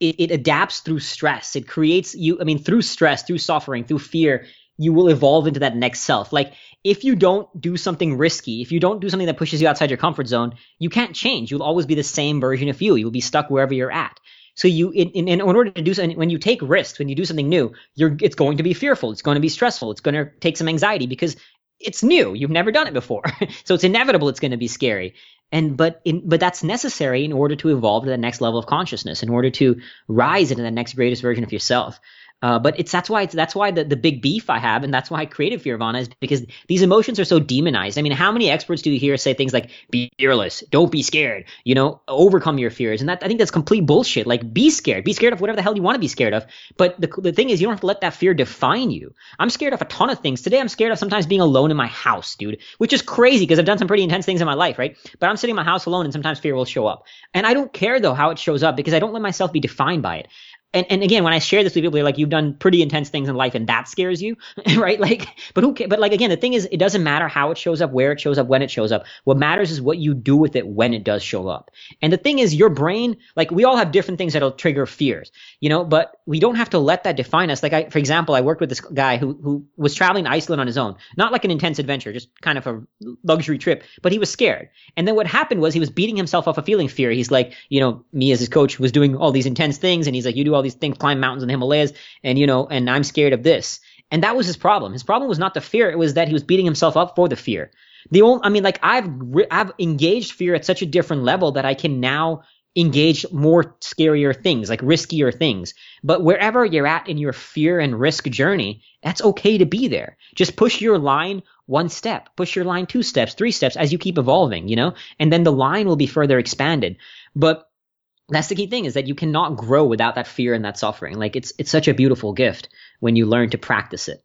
it adapts through stress. It creates you. I mean, through stress, through suffering, through fear, you will evolve into that next self. Like if you don't do something risky, if you don't do something that pushes you outside your comfort zone, you can't change. You'll always be the same version of you. You'll be stuck wherever you're at. So in order to do so, when you take risks, when you do something new, it's going to be fearful. It's going to be stressful. It's going to take some anxiety because it's new. You've never done it before. So it's inevitable. It's going to be scary. But that's necessary in order to evolve to the next level of consciousness, in order to rise into the next greatest version of yourself. But it's that's why the big beef I have, and that's why I created Fearvana, is because these emotions are so demonized. I mean, how many experts do you hear say things like, be fearless, don't be scared, you know, overcome your fears? And that, I think that's complete bullshit. Like, be scared of whatever the hell you want to be scared of. But the thing is, you don't have to let that fear define you. I'm scared of a ton of things. Today, I'm scared of sometimes being alone in my house, dude, which is crazy because I've done some pretty intense things in my life, right? But I'm sitting in my house alone, and sometimes fear will show up. And I don't care, though, how it shows up, because I don't let myself be defined by it. And again, when I share this with people, they're like, you've done pretty intense things in life and that scares you, right? Like, but who cares? But like, again, the thing is, it doesn't matter how it shows up, where it shows up, when it shows up. What matters is what you do with it when it does show up. And the thing is, your brain, like, we all have different things that'll trigger fears, you know, but we don't have to let that define us. Like, for example, I worked with this guy who was traveling to Iceland on his own, not like an intense adventure, just kind of a luxury trip, but he was scared. And then what happened was he was beating himself off of feeling fear. He's like, you know, me as his coach was doing all these intense things. And he's like, you do all these things, climb mountains in the Himalayas, and you know, and I'm scared of this. And that was his problem. His problem was not the fear, it was that he was beating himself up for the fear. I've engaged fear at such a different level that I can now engage more scarier things, like riskier things. But wherever you're at in your fear and risk journey, that's okay to be there. Just push your line one step, push your line two steps, three steps, as you keep evolving, you know, and then the line will be further expanded. But that's the key thing, is that you cannot grow without that fear and that suffering. Like, it's such a beautiful gift when you learn to practice it.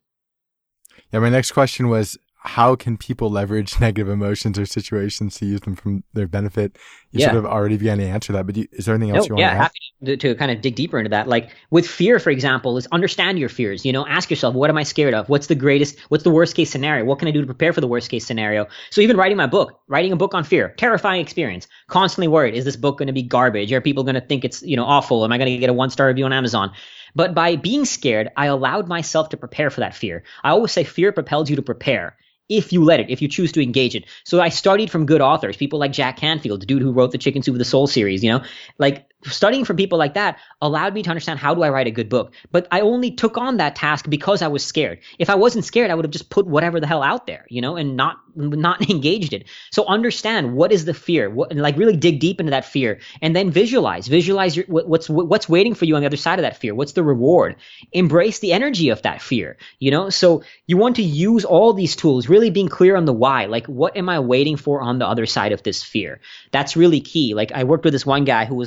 Yeah, my next question was, how can people leverage negative emotions or situations to use them from their benefit? You sort of already began to answer that, but is there anything else you want to add? Yeah, happy to kind of dig deeper into that. Like with fear, for example, is understand your fears. You know, ask yourself, what am I scared of? What's the worst case scenario? What can I do to prepare for the worst case scenario? So even writing a book on fear, terrifying experience, constantly worried, is this book going to be garbage? Are people going to think it's, you know, awful? Am I going to get a 1-star review on Amazon? But by being scared, I allowed myself to prepare for that fear. I always say fear propels you to prepare. If you let it, if you choose to engage it. So I studied from good authors, people like Jack Canfield, the dude who wrote the Chicken Soup for the Soul series, you know, like studying from people like that allowed me to understand, how do I write a good book? But I only took on that task because I was scared. If I wasn't scared, I would have just put whatever the hell out there, you know, and not engaged it. So understand, what is the fear? And like really dig deep into that fear, and then visualize your, what's waiting for you on the other side of that fear. What's the reward? Embrace the energy of that fear, you know? So you want to use all these tools, really being clear on the why, like what am I waiting for on the other side of this fear? That's really key. Like I worked with this one guy who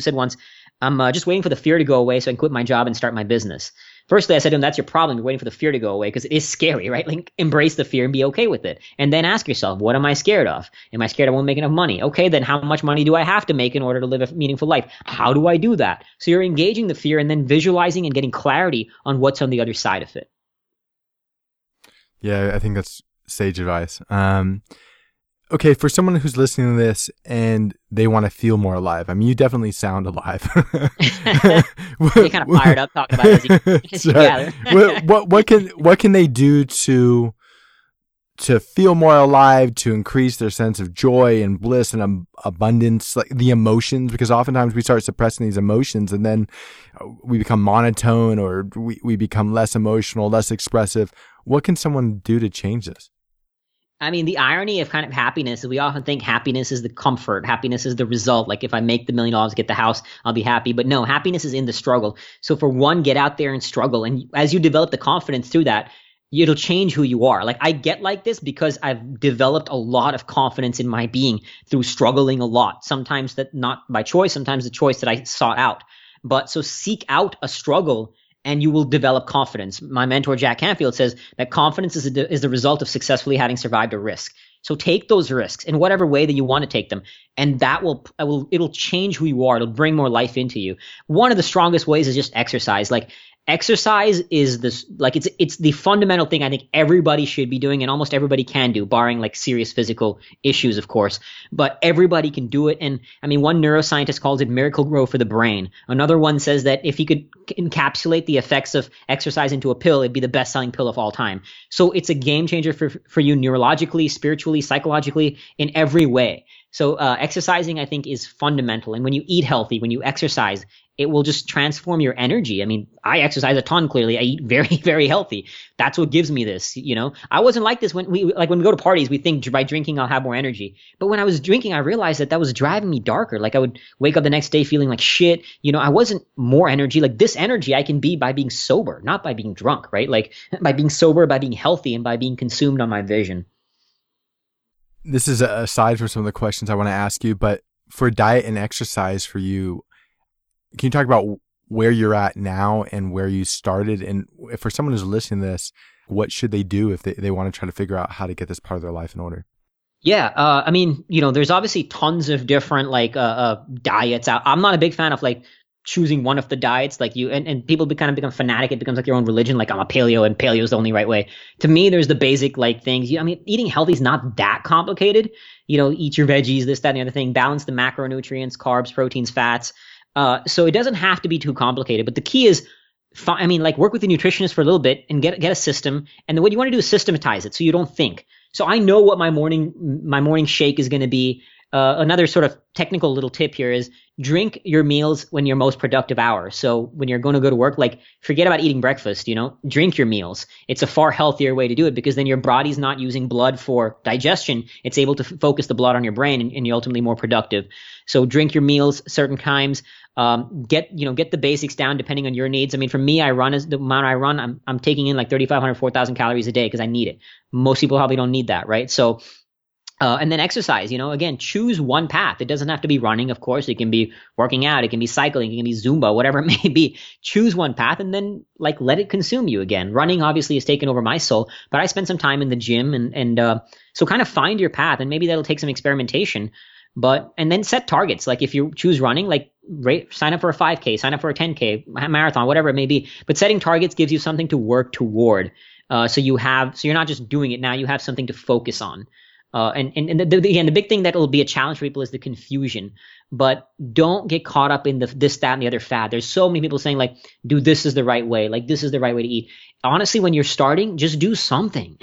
said once, I'm just waiting for the fear to go away so I can quit my job and start my business. Firstly, I said to him, that's your problem. You're waiting for the fear to go away because it is scary, right? Like embrace the fear and be okay with it. And then ask yourself, what am I scared of? Am I scared I won't make enough money? Okay, then how much money do I have to make in order to live a meaningful life? How do I do that? So you're engaging the fear and then visualizing and getting clarity on what's on the other side of it. Yeah, I think that's sage advice. Okay, for someone who's listening to this and they want to feel more alive, I mean, you definitely sound alive. You're kind of fired up talking about it. Sure. What can they do to feel more alive, to increase their sense of joy and bliss and abundance, like the emotions? Because oftentimes we start suppressing these emotions and then we become monotone, or we become less emotional, less expressive. What can someone do to change this? I mean, the irony of kind of happiness is we often think happiness is the comfort. Happiness is the result. Like if I make the $1 million, get the house, I'll be happy. But no, happiness is in the struggle. So for one, get out there and struggle. And as you develop the confidence through that, it'll change who you are. Like I get like this because I've developed a lot of confidence in my being through struggling a lot. Sometimes that not by choice, sometimes the choice that I sought out. But so seek out a struggle and you will develop confidence. My mentor, Jack Canfield, says that confidence is the result of successfully having survived a risk. So take those risks in whatever way that you want to take them, and that it'll change who you are. It'll bring more life into you. One of the strongest ways is just exercise. Like exercise is this, like it's the fundamental thing I think everybody should be doing, and almost everybody can do, barring like serious physical issues, of course, but everybody can do it. And I mean, one neuroscientist calls it miracle grow for the brain. Another one says that if he could encapsulate the effects of exercise into a pill, it'd be the best-selling pill of all time. So it's a game changer for you neurologically, spiritually, psychologically, in every way. So exercising, I think, is fundamental. And when you eat healthy, when you exercise, it will just transform your energy. I mean, I exercise a ton, clearly. I eat very, very healthy. That's what gives me this, you know. I wasn't like this when we go to parties, we think by drinking I'll have more energy. But when I was drinking, I realized that was driving me darker. Like I would wake up the next day feeling like shit. You know, I wasn't more energy. Like this energy I can be by being sober, not by being drunk, right? Like by being sober, by being healthy, and by being consumed on my vision. This is aside from some of the questions I want to ask you, but for diet and exercise for you, can you talk about where you're at now and where you started? And if for someone who's listening to this, what should they do if they want to try to figure out how to get this part of their life in order? Yeah. I mean, you know, there's obviously tons of different like diets out. I'm not a big fan of like choosing one of the diets like you and people become fanatic. It becomes like your own religion. Like I'm a paleo and paleo is the only right way. To me, there's the basic like things. I mean, eating healthy is not that complicated. You know, eat your veggies, this, that, and the other thing. Balance the macronutrients, carbs, proteins, fats. So it doesn't have to be too complicated, but the key is, work with a nutritionist for a little bit and get a system. And then what you want to do is systematize it so you don't think. So I know what my morning shake is going to be. Another sort of technical little tip here is drink your meals when your most productive hour. So when you're going to go to work, like forget about eating breakfast, you know, drink your meals. It's a far healthier way to do it because then your body's not using blood for digestion. It's able to focus the blood on your brain and you're ultimately more productive. So drink your meals certain times. Get the basics down depending on your needs. I mean, for me, I run as the amount I run. I'm taking in like 3,500, 4,000 calories a day because I need it. Most people probably don't need that, right? So, and then exercise, you know, again, choose one path. It doesn't have to be running, of course. It can be working out. It can be cycling. It can be Zumba, whatever it may be. Choose one path and then like let it consume you again. Running obviously has taken over my soul, but I spent some time in the gym and so kind of find your path and maybe that'll take some experimentation. And then set targets. Like if you choose running, like sign up for a 5K, sign up for a 10K, marathon, whatever it may be. But setting targets gives you something to work toward. So you're not just doing it now, you have something to focus on. And the big thing that will be a challenge for people is the confusion. But don't get caught up in the this, that, and the other fad. There's so many people saying like, dude, this is the right way. Like this is the right way to eat. Honestly, when you're starting, just do something.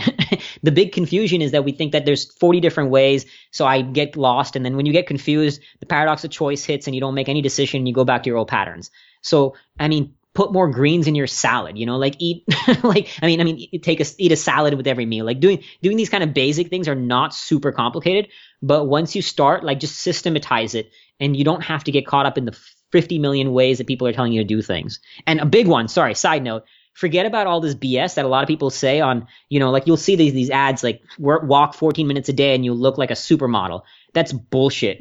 The big confusion is that we think that there's 40 different ways. So I get lost. And then when you get confused, the paradox of choice hits and you don't make any decision. You go back to your old patterns. So, I mean, put more greens in your salad, you know, like eat, like, I mean, eat a salad with every meal, like doing these kind of basic things are not super complicated, but once you start, like just systematize it and you don't have to get caught up in the 50 million ways that people are telling you to do things. And a big one, sorry, side note, forget about all this BS that a lot of people say on, you know, like you'll see these ads, like walk 14 minutes a day and you look like a supermodel. That's bullshit.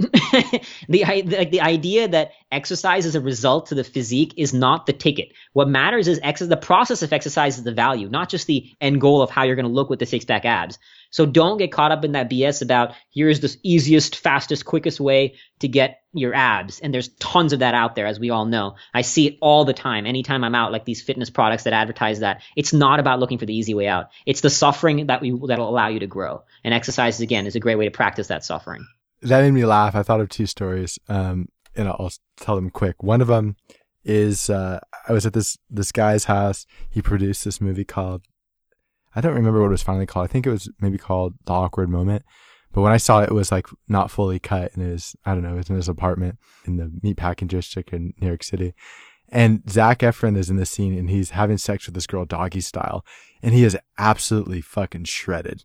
The idea that exercise is a result to the physique is not the ticket. What matters is the process of exercise is the value, not just the end goal of how you're going to look with the six-pack abs. So don't get caught up in that BS about here's the easiest, fastest, quickest way to get your abs. And there's tons of that out there, as we all know. I see it all the time. Anytime I'm out, like these fitness products that advertise that, it's not about looking for the easy way out. It's the suffering that'll allow you to grow. And exercise, again, is a great way to practice that suffering. That made me laugh. I thought of two stories, and I'll tell them quick. One of them is I was at this guy's house. He produced this movie called, I don't remember what it was finally called. I think it was maybe called The Awkward Moment. But when I saw it, it was like not fully cut, and it was, I don't know, it was in his apartment in the meatpacking district in New York City. And Zac Efron is in this scene, and he's having sex with this girl doggy style, and he is absolutely fucking shredded.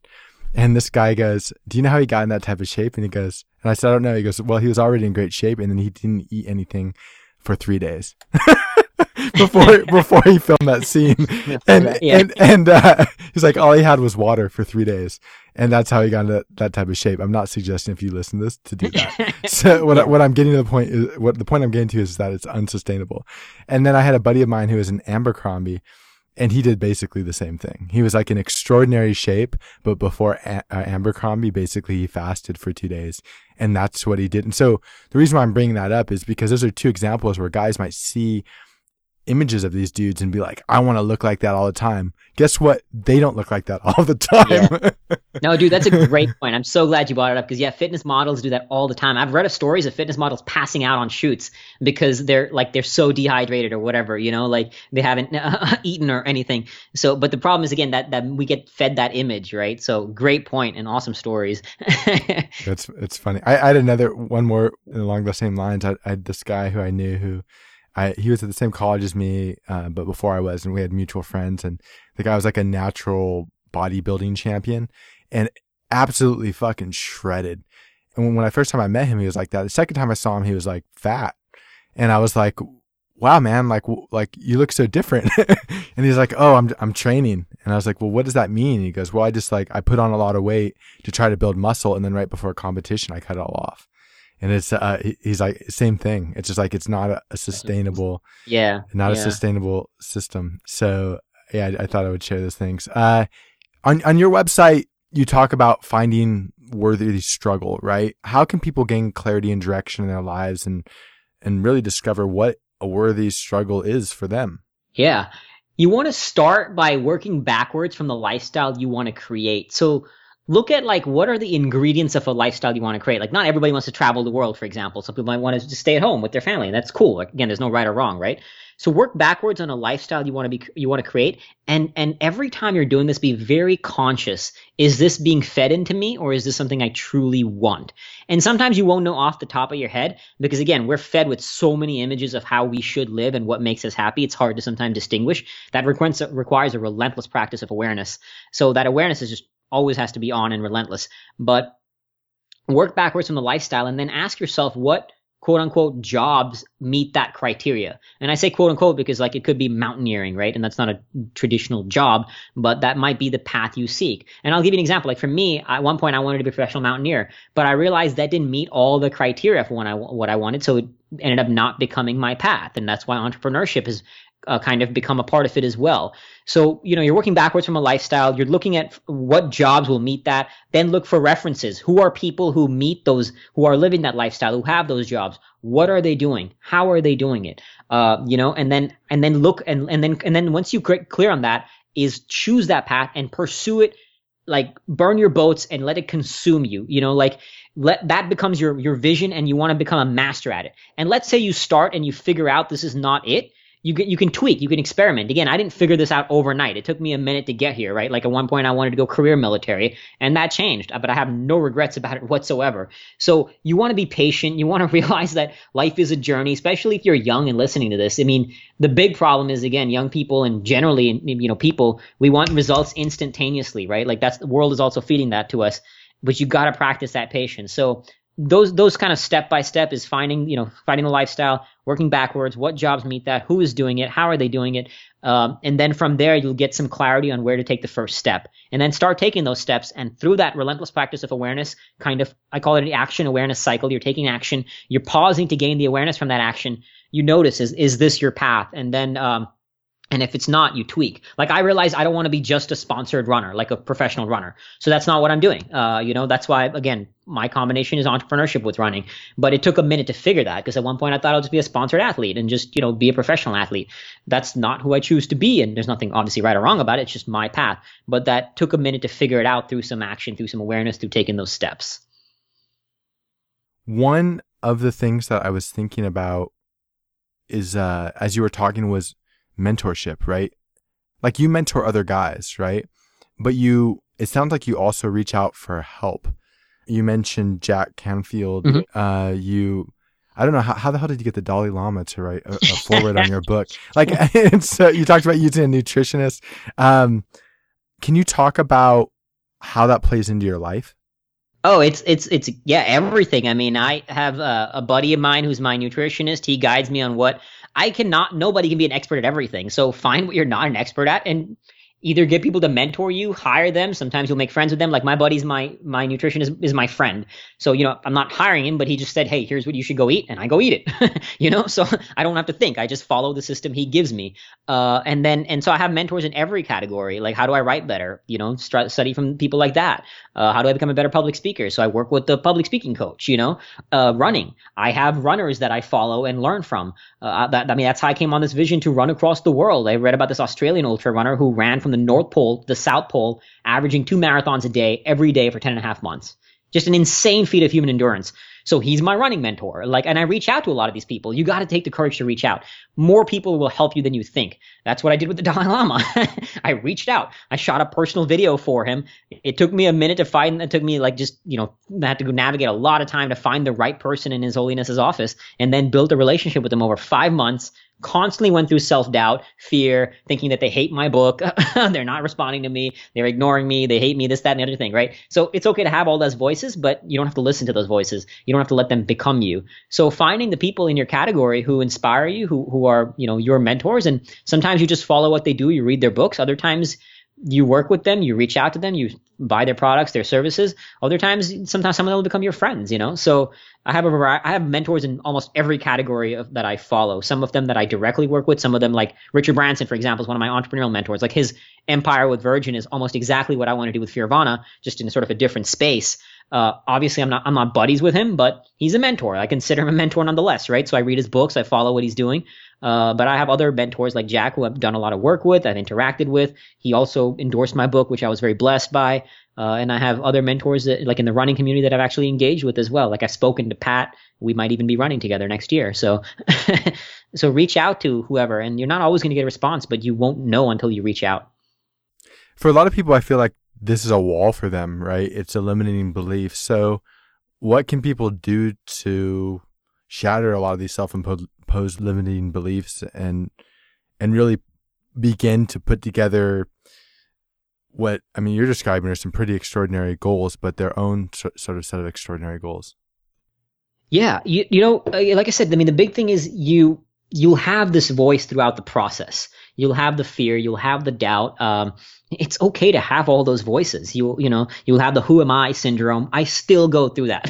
And this guy goes, do you know how he got in that type of shape? And he goes, and I said, I don't know. He goes, well, he was already in great shape, and then he didn't eat anything for 3 days before he filmed that scene. And he's like, all he had was water for 3 days, and that's how he got into that type of shape. I'm not suggesting if you listen to this to do that. So what the point I'm getting to is that it's unsustainable. And then I had a buddy of mine who was an Abercrombie. And he did basically the same thing. He was like in extraordinary shape, but before Abercrombie, basically he fasted for 2 days, and that's what he did. And so the reason why I'm bringing that up is because those are two examples where guys might see images of these dudes and be like, I want to look like that all the time. Guess what? They don't look like that all the time. Yeah. No, dude, that's a great point. I'm so glad you brought it up because, yeah, fitness models do that all the time. I've read of stories of fitness models passing out on shoots because they're so dehydrated or whatever, you know, like they haven't eaten or anything. So, but the problem is, again, that we get fed that image, right? So great point and awesome stories. It's funny. I had one more along the same lines. I had this guy who I knew who he was at the same college as me, but before I was, and we had mutual friends. And the guy was like a natural bodybuilding champion and absolutely fucking shredded. And when the first time I met him, he was like that. The second time I saw him, he was like fat. And I was like, wow, man, like you look so different. And he's like, oh, I'm training. And I was like, well, what does that mean? And he goes, well, I just like, I put on a lot of weight to try to build muscle. And then right before a competition, I cut it all off. And it's, he's like, same thing. It's just like, it's not a sustainable, a sustainable system. So yeah, I thought I would share those things. On your website, you talk about finding worthy struggle, right? How can people gain clarity and direction in their lives and really discover what a worthy struggle is for them? Yeah. You want to start by working backwards from the lifestyle you want to create. So look at like, what are the ingredients of a lifestyle you want to create? Like not everybody wants to travel the world, for example. Some people might want to just stay at home with their family, and that's cool. Like, again, there's no right or wrong, right? So work backwards on a lifestyle you want to create. And every time you're doing this, be very conscious. Is this being fed into me, or is this something I truly want? And sometimes you won't know off the top of your head, because again, we're fed with so many images of how we should live and what makes us happy. It's hard to sometimes distinguish. That requires a relentless practice of awareness. So that awareness is just always has to be on and relentless, but work backwards from the lifestyle and then ask yourself what quote unquote jobs meet that criteria. And I say quote unquote because like it could be mountaineering, right? And that's not a traditional job, but that might be the path you seek. And I'll give you an example. Like for me, at one point I wanted to be a professional mountaineer, but I realized that didn't meet all the criteria for what I wanted. So it ended up not becoming my path. And that's why entrepreneurship is kind of become a part of it as well. So, you know, you're working backwards from a lifestyle. You're looking at what jobs will meet that. Then look for references. Who are people who meet those, who are living that lifestyle, who have those jobs? What are they doing? How are they doing it? You know, and then look, and then once you get clear on that, is choose that path and pursue it. Like burn your boats and let it consume you. You know, like let that becomes your vision, and you want to become a master at it. And let's say you start and you figure out this is not it. You can tweak, you can experiment. Again, I didn't figure this out overnight. It took me a minute to get here, right? Like at one point I wanted to go career military, and that changed, but I have no regrets about it whatsoever. So you want to be patient. You want to realize that life is a journey, especially if you're young and listening to this. I mean, the big problem is, again, young people and generally, you know, people, we want results instantaneously, right? Like that's the world is also feeding that to us, but you got to practice that patience. So those kind of step by step is finding the lifestyle, working backwards, what jobs meet that, who is doing it, how are they doing it, and then from there you'll get some clarity on where to take the first step, and then start taking those steps. And through that relentless practice of awareness, kind of I call it an action awareness cycle. You're taking action, you're pausing to gain the awareness from that action. You notice is this your path, and then and if it's not, you tweak. Like I realize I don't want to be just a sponsored runner, like a professional runner. So that's not what I'm doing. You know, that's why, again, my combination is entrepreneurship with running. But it took a minute to figure that, because at one point I thought I'll just be a sponsored athlete and just, you know, be a professional athlete. That's not who I choose to be. And there's nothing obviously right or wrong about it. It's just my path. But that took a minute to figure it out through some action, through some awareness, through taking those steps. One of the things that I was thinking about is, as you were talking, was mentorship, right? Like you mentor other guys, right? But it sounds like you also reach out for help. You mentioned Jack Canfield. Mm-hmm. I don't know, how the hell did you get the Dalai Lama to write a foreword on your book? Like, and so you talked about using a nutritionist. Can you talk about how that plays into your life? Oh, it's yeah, everything. I mean, I have a buddy of mine who's my nutritionist. He guides me on what I cannot, nobody can be an expert at everything. So find what you're not an expert at and either get people to mentor you, hire them. Sometimes you'll make friends with them. Like my buddy's my nutritionist is my friend. So, you know, I'm not hiring him, but he just said, hey, here's what you should go eat. And I go eat it, you know, so I don't have to think. I just follow the system he gives me. And so I have mentors in every category. Like, how do I write better? You know, study from people like that. How do I become a better public speaker? So I work with the public speaking coach, you know, running. I have runners that I follow and learn from. That's how I came on this vision to run across the world. I read about this Australian ultra runner who ran from the North Pole to the South Pole, averaging 2 marathons a day, every day for 10.5 months. Just an insane feat of human endurance. So he's my running mentor. Like, and I reach out to a lot of these people. You got to take the courage to reach out. More people will help you than you think. That's what I did with the Dalai Lama. I reached out. I shot a personal video for him. It took me a minute to find. It took me like just, you know, I had to navigate a lot of time to find the right person in His Holiness's office, and then built a relationship with him over 5 months. Constantly went through self-doubt, fear, thinking that they hate my book, they're not responding to me, they're ignoring me, they hate me, this, that, and the other thing, right? So it's okay to have all those voices, but you don't have to listen to those voices. You don't have to let them become you. So finding the people in your category who inspire you, who are, you know, your mentors, and sometimes you just follow what they do, you read their books. Other times you work with them, you reach out to them, you buy their products, their services. Other times, sometimes some of them will become your friends, you know? So I have a variety, I have mentors in almost every category of, that I follow. Some of them that I directly work with, some of them like Richard Branson, for example, is one of my entrepreneurial mentors. Like his empire with Virgin is almost exactly what I want to do with Fearvana, just in sort of a different space. Obviously I'm not buddies with him, but he's a mentor. I consider him a mentor nonetheless, right? So I read his books, I follow what he's doing. But I have other mentors like Jack, who I've done a lot of work with, I've interacted with. He also endorsed my book, which I was very blessed by. And I have other mentors that, like in the running community, that I've actually engaged with as well. Like I've spoken to Pat. We might even be running together next year. So, so reach out to whoever, and you're not always going to get a response, but you won't know until you reach out. For a lot of people, I feel like this is a wall for them, right? It's a limiting belief. So what can people do to shatter a lot of these self-imposed limiting beliefs and really begin to put together what, I mean, you're describing are some pretty extraordinary goals, but their own sort of set of extraordinary goals? Yeah. You know, like I said, I mean, the big thing is you'll have this voice throughout the process. You'll have the fear, you'll have the doubt. It's okay to have all those voices. You'll have the who am I syndrome. I still go through that.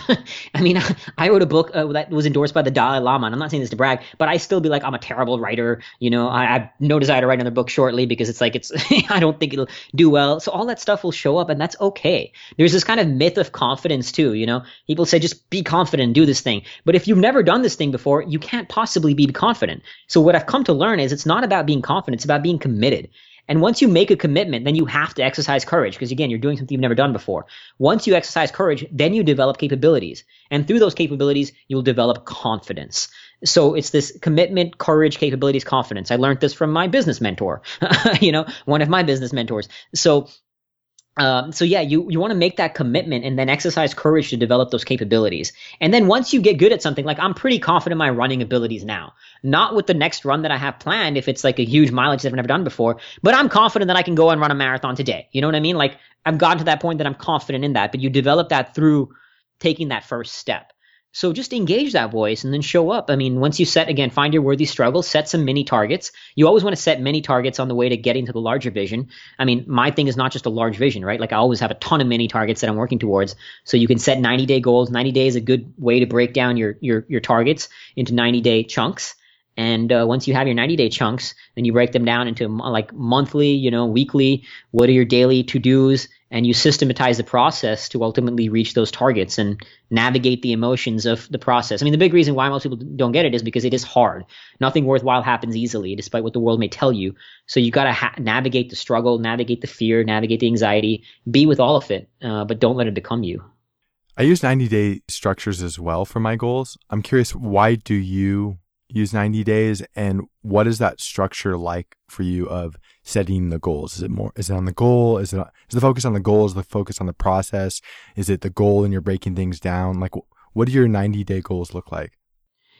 I mean, I wrote a book that was endorsed by the Dalai Lama, and I'm not saying this to brag, but I still be like, I'm a terrible writer. You know, I have no desire to write another book shortly because it's like, it's, I don't think it'll do well. So all that stuff will show up, and that's okay. There's this kind of myth of confidence too, you know, people say, just be confident and do this thing. But if you've never done this thing before, you can't possibly be confident. So what I've come to learn is it's not about being confident. It's about being committed. And once you make a commitment, then you have to exercise courage because, again, you're doing something you've never done before. Once you exercise courage, then you develop capabilities. And through those capabilities, you'll develop confidence. So it's this commitment, courage, capabilities, confidence. I learned this from my business mentor, you know, one of my business mentors. So yeah, you want to make that commitment and then exercise courage to develop those capabilities. And then once you get good at something, like I'm pretty confident in my running abilities now, not with the next run that I have planned, if it's like a huge mileage that I've never done before, but I'm confident that I can go and run a marathon today. You know what I mean? Like I've gotten to that point that I'm confident in that, but you develop that through taking that first step. So just engage that voice and then show up. I mean, once you set, again, find your worthy struggle, set some mini targets. You always want to set mini targets on the way to getting to the larger vision. I mean, my thing is not just a large vision, right? Like I always have a ton of mini targets that I'm working towards. So you can set 90-day goals. 90 days is a good way to break down your targets into 90-day chunks. And once you have your 90-day chunks, then you break them down into like monthly, you know, weekly, what are your daily to-dos, and you systematize the process to ultimately reach those targets and navigate the emotions of the process. I mean, the big reason why most people don't get it is because it is hard. Nothing worthwhile happens easily, despite what the world may tell you. So you got to navigate the struggle, navigate the fear, navigate the anxiety, be with all of it, but don't let it become you. I use 90-day structures as well for my goals. I'm curious, why do you use 90 days, and what is that structure like for you of setting the goals? Is it on the goal? Is the focus on the goal? Is the focus on the process? Is it the goal and you're breaking things down? Like, what do your 90-day goals look like?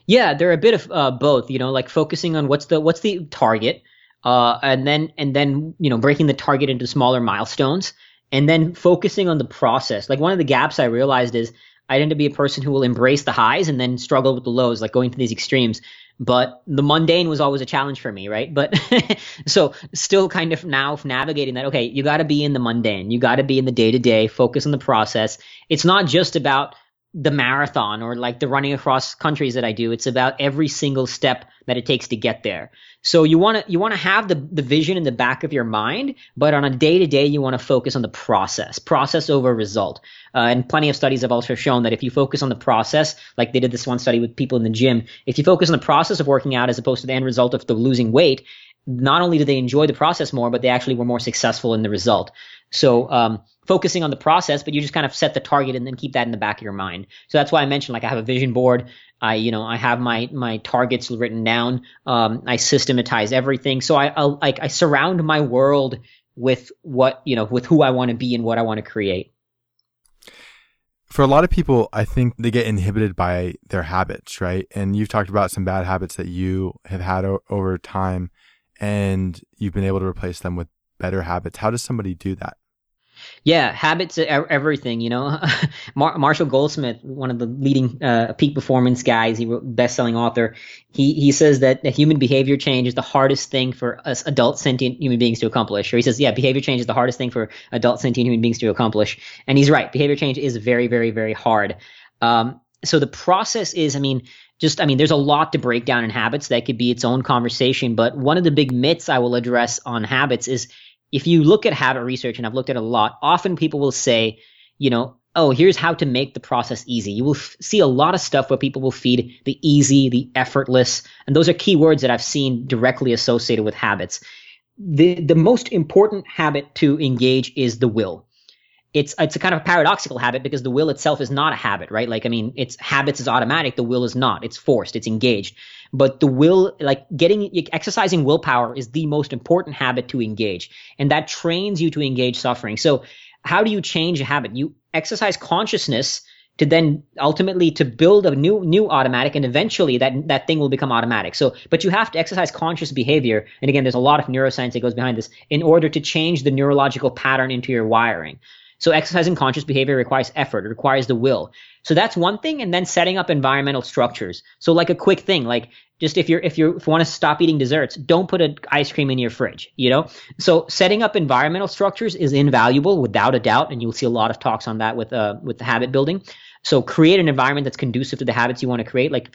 Yeah, they're a bit of both, you know, like focusing on what's the target, and then, you know, breaking the target into smaller milestones, and then focusing on the process. Like one of the gaps I realized is I tend to be a person who will embrace the highs and then struggle with the lows, like going to these extremes. But the mundane was always a challenge for me, right? But so still kind of now navigating that, okay, you got to be in the mundane. You got to be in the day-to-day, focus on the process. It's not just about the marathon or like the running across countries that I do. It's about every single step that it takes to get there. So you want to have the vision in the back of your mind, but on a day-to-day, you want to focus on the process over result. And plenty of studies have also shown that if you focus on the process, like they did this one study with people in the gym, if you focus on the process of working out as opposed to the end result of the losing weight, not only did they enjoy the process more, but they actually were more successful in the result. So focusing on the process, but you just kind of set the target and then keep that in the back of your mind. So that's why I mentioned, like, I have a vision board. I have my targets written down. I systematize everything. So I surround my world with what, with who I want to be and what I want to create. For a lot of people, I think they get inhibited by their habits, right? And you've talked about some bad habits that you have had over time, and you've been able to replace them with better habits. How does somebody do that? Yeah, habits are everything, Marshall Goldsmith, one of the leading peak performance guys, he wrote, best-selling author, he says that human behavior change is the hardest thing for us adult sentient human beings to accomplish. Or he says, yeah, behavior change is the hardest thing for adult sentient human beings to accomplish. And he's right. Behavior change is very, very, very hard. So the process is, there's a lot to break down in habits. That could be its own conversation. But one of the big myths I will address on habits is, if you look at habit research, and I've looked at a lot, often people will say, here's how to make the process easy. You will see a lot of stuff where people will feed the easy, the effortless, and those are key words that I've seen directly associated with habits. The most important habit to engage is the will. It's a kind of paradoxical habit, because the will itself is not a habit, right? It's habits is automatic. The will is not. It's forced. It's engaged. But the will, exercising willpower is the most important habit to engage. And that trains you to engage suffering. So how do you change a habit? You exercise consciousness to then ultimately to build a new automatic, and eventually that thing will become automatic. So, but you have to exercise conscious behavior. And again, there's a lot of neuroscience that goes behind this in order to change the neurological pattern into your wiring. So exercising conscious behavior requires effort. It requires the will. So that's one thing. And then setting up environmental structures. So like a quick thing, like just if you want to stop eating desserts, don't put an ice cream in your fridge, So setting up environmental structures is invaluable without a doubt. And you'll see a lot of talks on that with the habit building. So create an environment that's conducive to the habits you want to create.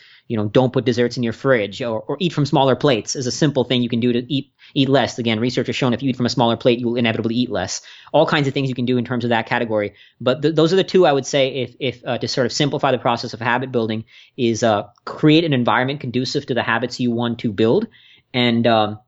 Don't put desserts in your fridge, or eat from smaller plates is a simple thing you can do to eat less. Again, research has shown if you eat from a smaller plate, you will inevitably eat less. All kinds of things you can do in terms of that category. But those are the two I would say if to sort of simplify the process of habit building is create an environment conducive to the habits you want to build, and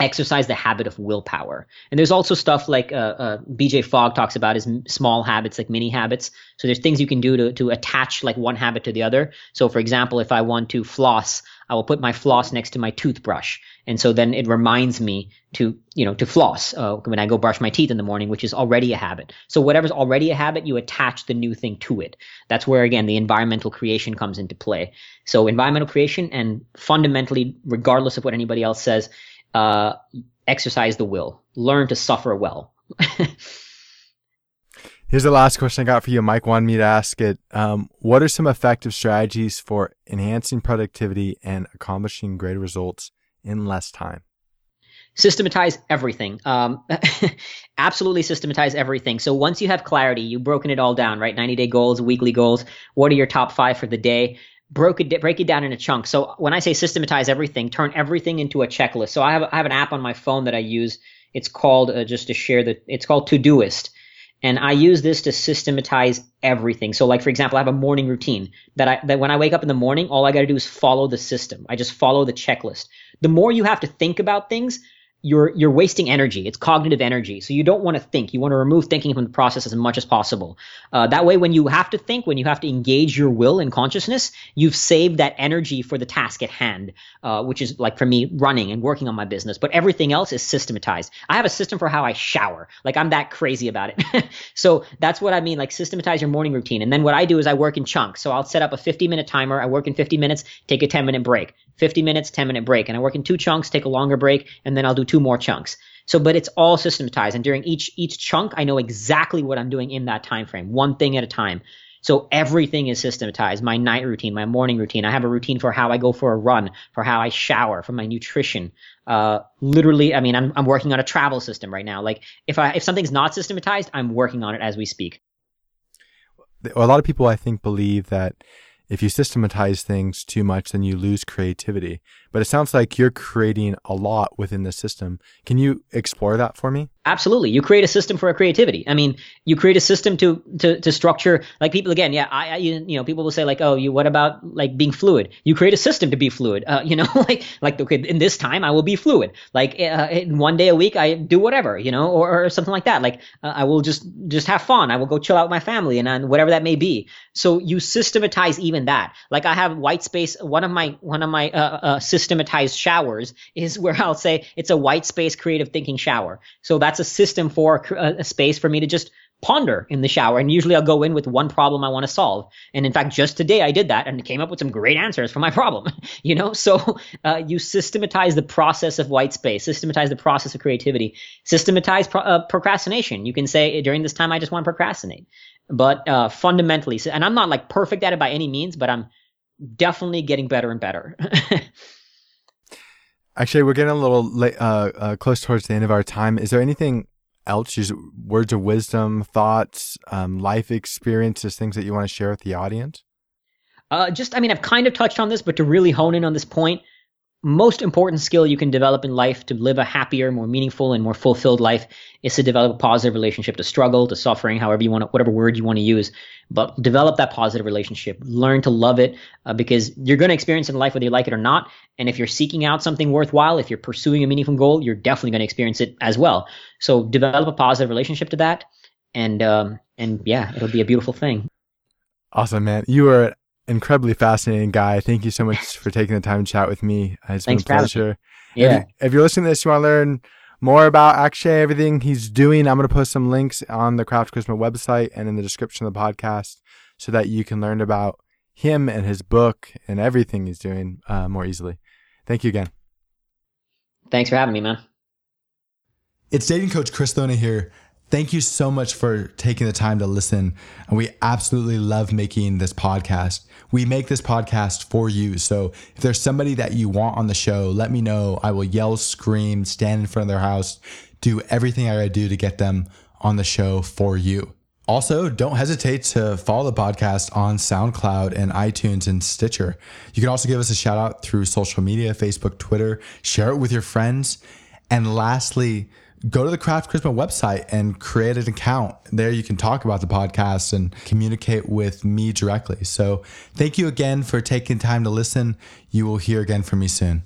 exercise the habit of willpower. And there's also stuff like BJ Fogg talks about is small habits, like mini habits. So there's things you can do to attach like one habit to the other. So for example, if I want to floss, I will put my floss next to my toothbrush. And so then it reminds me to floss when I go brush my teeth in the morning, which is already a habit. So whatever's already a habit, you attach the new thing to it. That's where, again, the environmental creation comes into play. So environmental creation, and fundamentally, regardless of what anybody else says, exercise the will. Learn to suffer well. Here's the last question I got for you. Mike wanted me to ask it. What are some effective strategies for enhancing productivity and accomplishing greater results in less time? Systematize everything. Absolutely systematize everything. So once you have clarity, you've broken it all down, right? 90-day goals, weekly goals. What are your top 5 for the day? Break it down into chunks. So when I say systematize everything, turn everything into a checklist. So I have an app on my phone that I use. It's called it's called Todoist. And I use this to systematize everything. So like, for example, I have a morning routine that when I wake up in the morning, all I got to do is follow the system. I just follow the checklist. The more you have to think about things, you're wasting energy. It's cognitive energy. So you don't want to think. You want to remove thinking from the process as much as possible. That way, when you have to think, when you have to engage your will and consciousness, you've saved that energy for the task at hand, which is like for me, running and working on my business. But everything else is systematized. I have a system for how I shower. Like, I'm that crazy about it. So that's what I mean, like, systematize your morning routine. And then what I do is I work in chunks. So I'll set up a 50-minute timer. I work in 50 minutes, take a 10-minute break. 50 minutes, 10-minute break. And I work in 2 chunks, take a longer break, and then I'll do 2 more chunks. So, but it's all systematized. And during each chunk, I know exactly what I'm doing in that time frame, one thing at a time. So everything is systematized. My night routine, my morning routine. I have a routine for how I go for a run, for how I shower, for my nutrition. Literally, I'm working on a travel system right now. Like if something's not systematized, I'm working on it as we speak. A lot of people, I think, believe that if you systematize things too much, then you lose creativity. But it sounds like you're creating a lot within the system. Can you explore that for me? Absolutely. You create a system for our creativity. I mean, you create a system to structure, like people, again, yeah, you know, people will say like, oh, what about like being fluid? You create a system to be fluid. You know, like, okay, in this time I will be fluid. Like in one day a week, I do whatever, you know, or something like that. Like I will just have fun. I will go chill out with my family and whatever that may be. So you systematize even that. Like I have white space. One of my systematized showers is where I'll say it's a white space creative thinking shower. So that's a system for a space for me to just ponder in the shower. And usually I'll go in with one problem I want to solve. And in fact, just today I did that and came up with some great answers for my problem, you know? So you systematize the process of white space, systematize the process of creativity, systematize procrastination. You can say during this time, I just want to procrastinate. But fundamentally, and I'm not like perfect at it by any means, but I'm definitely getting better and better. Actually, we're getting a little late, close towards the end of our time. Is there anything else, just words of wisdom, thoughts, life experiences, things that you want to share with the audience? I mean, I've kind of touched on this, but to really hone in on this point, most important skill you can develop in life to live a happier, more meaningful, and more fulfilled life is to develop a positive relationship to struggle, to suffering, however you want to, whatever word you want to use, but develop that positive relationship. Learn to love it because you're going to experience it in life whether you like it or not. And if you're seeking out something worthwhile, if you're pursuing a meaningful goal, you're definitely going to experience it as well. So develop a positive relationship to that, and yeah, it'll be a beautiful thing. Awesome, man. You are an incredibly fascinating guy. Thank you so much for taking the time to chat with me. It's Thanks been a pleasure. Yeah. If you're listening to this, you want to learn more about Akshay, everything he's doing, I'm going to post some links on the Craft Charisma website and in the description of the podcast so that you can learn about him and his book and everything he's doing more easily. Thank you again. Thanks for having me, man. It's dating coach Chris Lona here. Thank you so much for taking the time to listen. And we absolutely love making this podcast. We make this podcast for you. So if there's somebody that you want on the show, let me know. I will yell, scream, stand in front of their house, do everything I do to get them on the show for you. Also, don't hesitate to follow the podcast on SoundCloud and iTunes and Stitcher. You can also give us a shout out through social media, Facebook, Twitter, share it with your friends. And lastly, go to the Craft Charisma website and create an account. There you can talk about the podcast and communicate with me directly. So thank you again for taking time to listen. You will hear again from me soon.